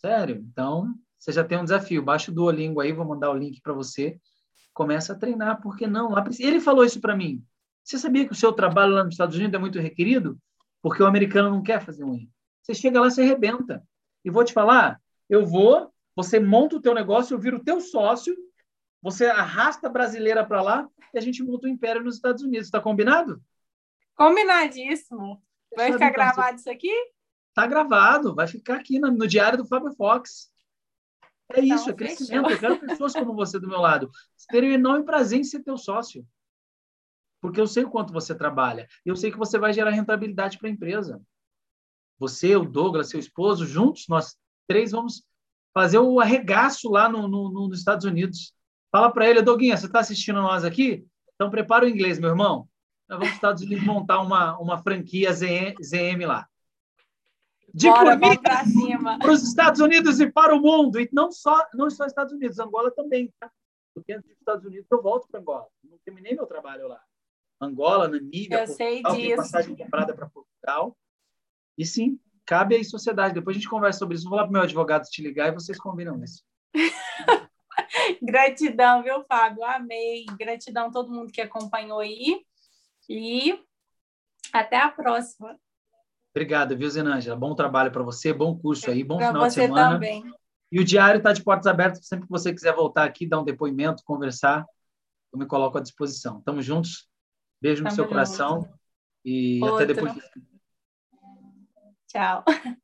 Sério? Então... Você já tem um desafio. Baixa o Duolingo aí, vou mandar o link para você. Começa a treinar, por que não? Ele falou isso para mim. Você sabia que o seu trabalho lá nos Estados Unidos é muito requerido? Porque o americano não quer fazer um I. Você chega lá, você arrebenta. E vou te falar, eu vou, você monta o teu negócio, eu viro o teu sócio, você arrasta a brasileira para lá e a gente monta o império nos Estados Unidos. Está combinado? Combinadíssimo. Vai ficar gravado isso aqui? Está gravado. Vai ficar aqui no, no Diário do Fábio Fox. É então, isso, é crescimento. Fechou. Eu quero pessoas como você do meu lado. Teria um enorme prazer em ser teu sócio. Porque eu sei o quanto você trabalha. Eu sei que você vai gerar rentabilidade para a empresa. Você, o Douglas, seu esposo, juntos, nós três vamos fazer o arregaço lá no, no, no, nos Estados Unidos. Fala para ele, Doguinha, você está assistindo nós aqui? Então prepara o inglês, meu irmão. Nós vamos nos Estados Unidos montar uma, uma franquia Z M lá. De Formigas para os Estados Unidos e para o mundo. E não só não só Estados Unidos, Angola também. Tá? Porque antes dos Estados Unidos eu volto para Angola. Não terminei meu trabalho lá. Angola, Namíbia, eu Portugal, sei disso. Tem passagem comprada para Portugal. E sim, cabe à sociedade. Depois a gente conversa sobre isso. Vou lá para o meu advogado te ligar e vocês combinam isso. Gratidão, viu, Fábio? Amei. Gratidão a todo mundo que acompanhou aí. E até a próxima. Obrigado, viu, Zenângela? Bom trabalho para você, bom curso aí, bom pra final de semana. Também. E o Diário está de portas abertas, sempre que você quiser voltar aqui, dar um depoimento, conversar, eu me coloco à disposição. Tamo juntos, beijo Tamo no seu junto. coração e Outro. até depois. Tchau.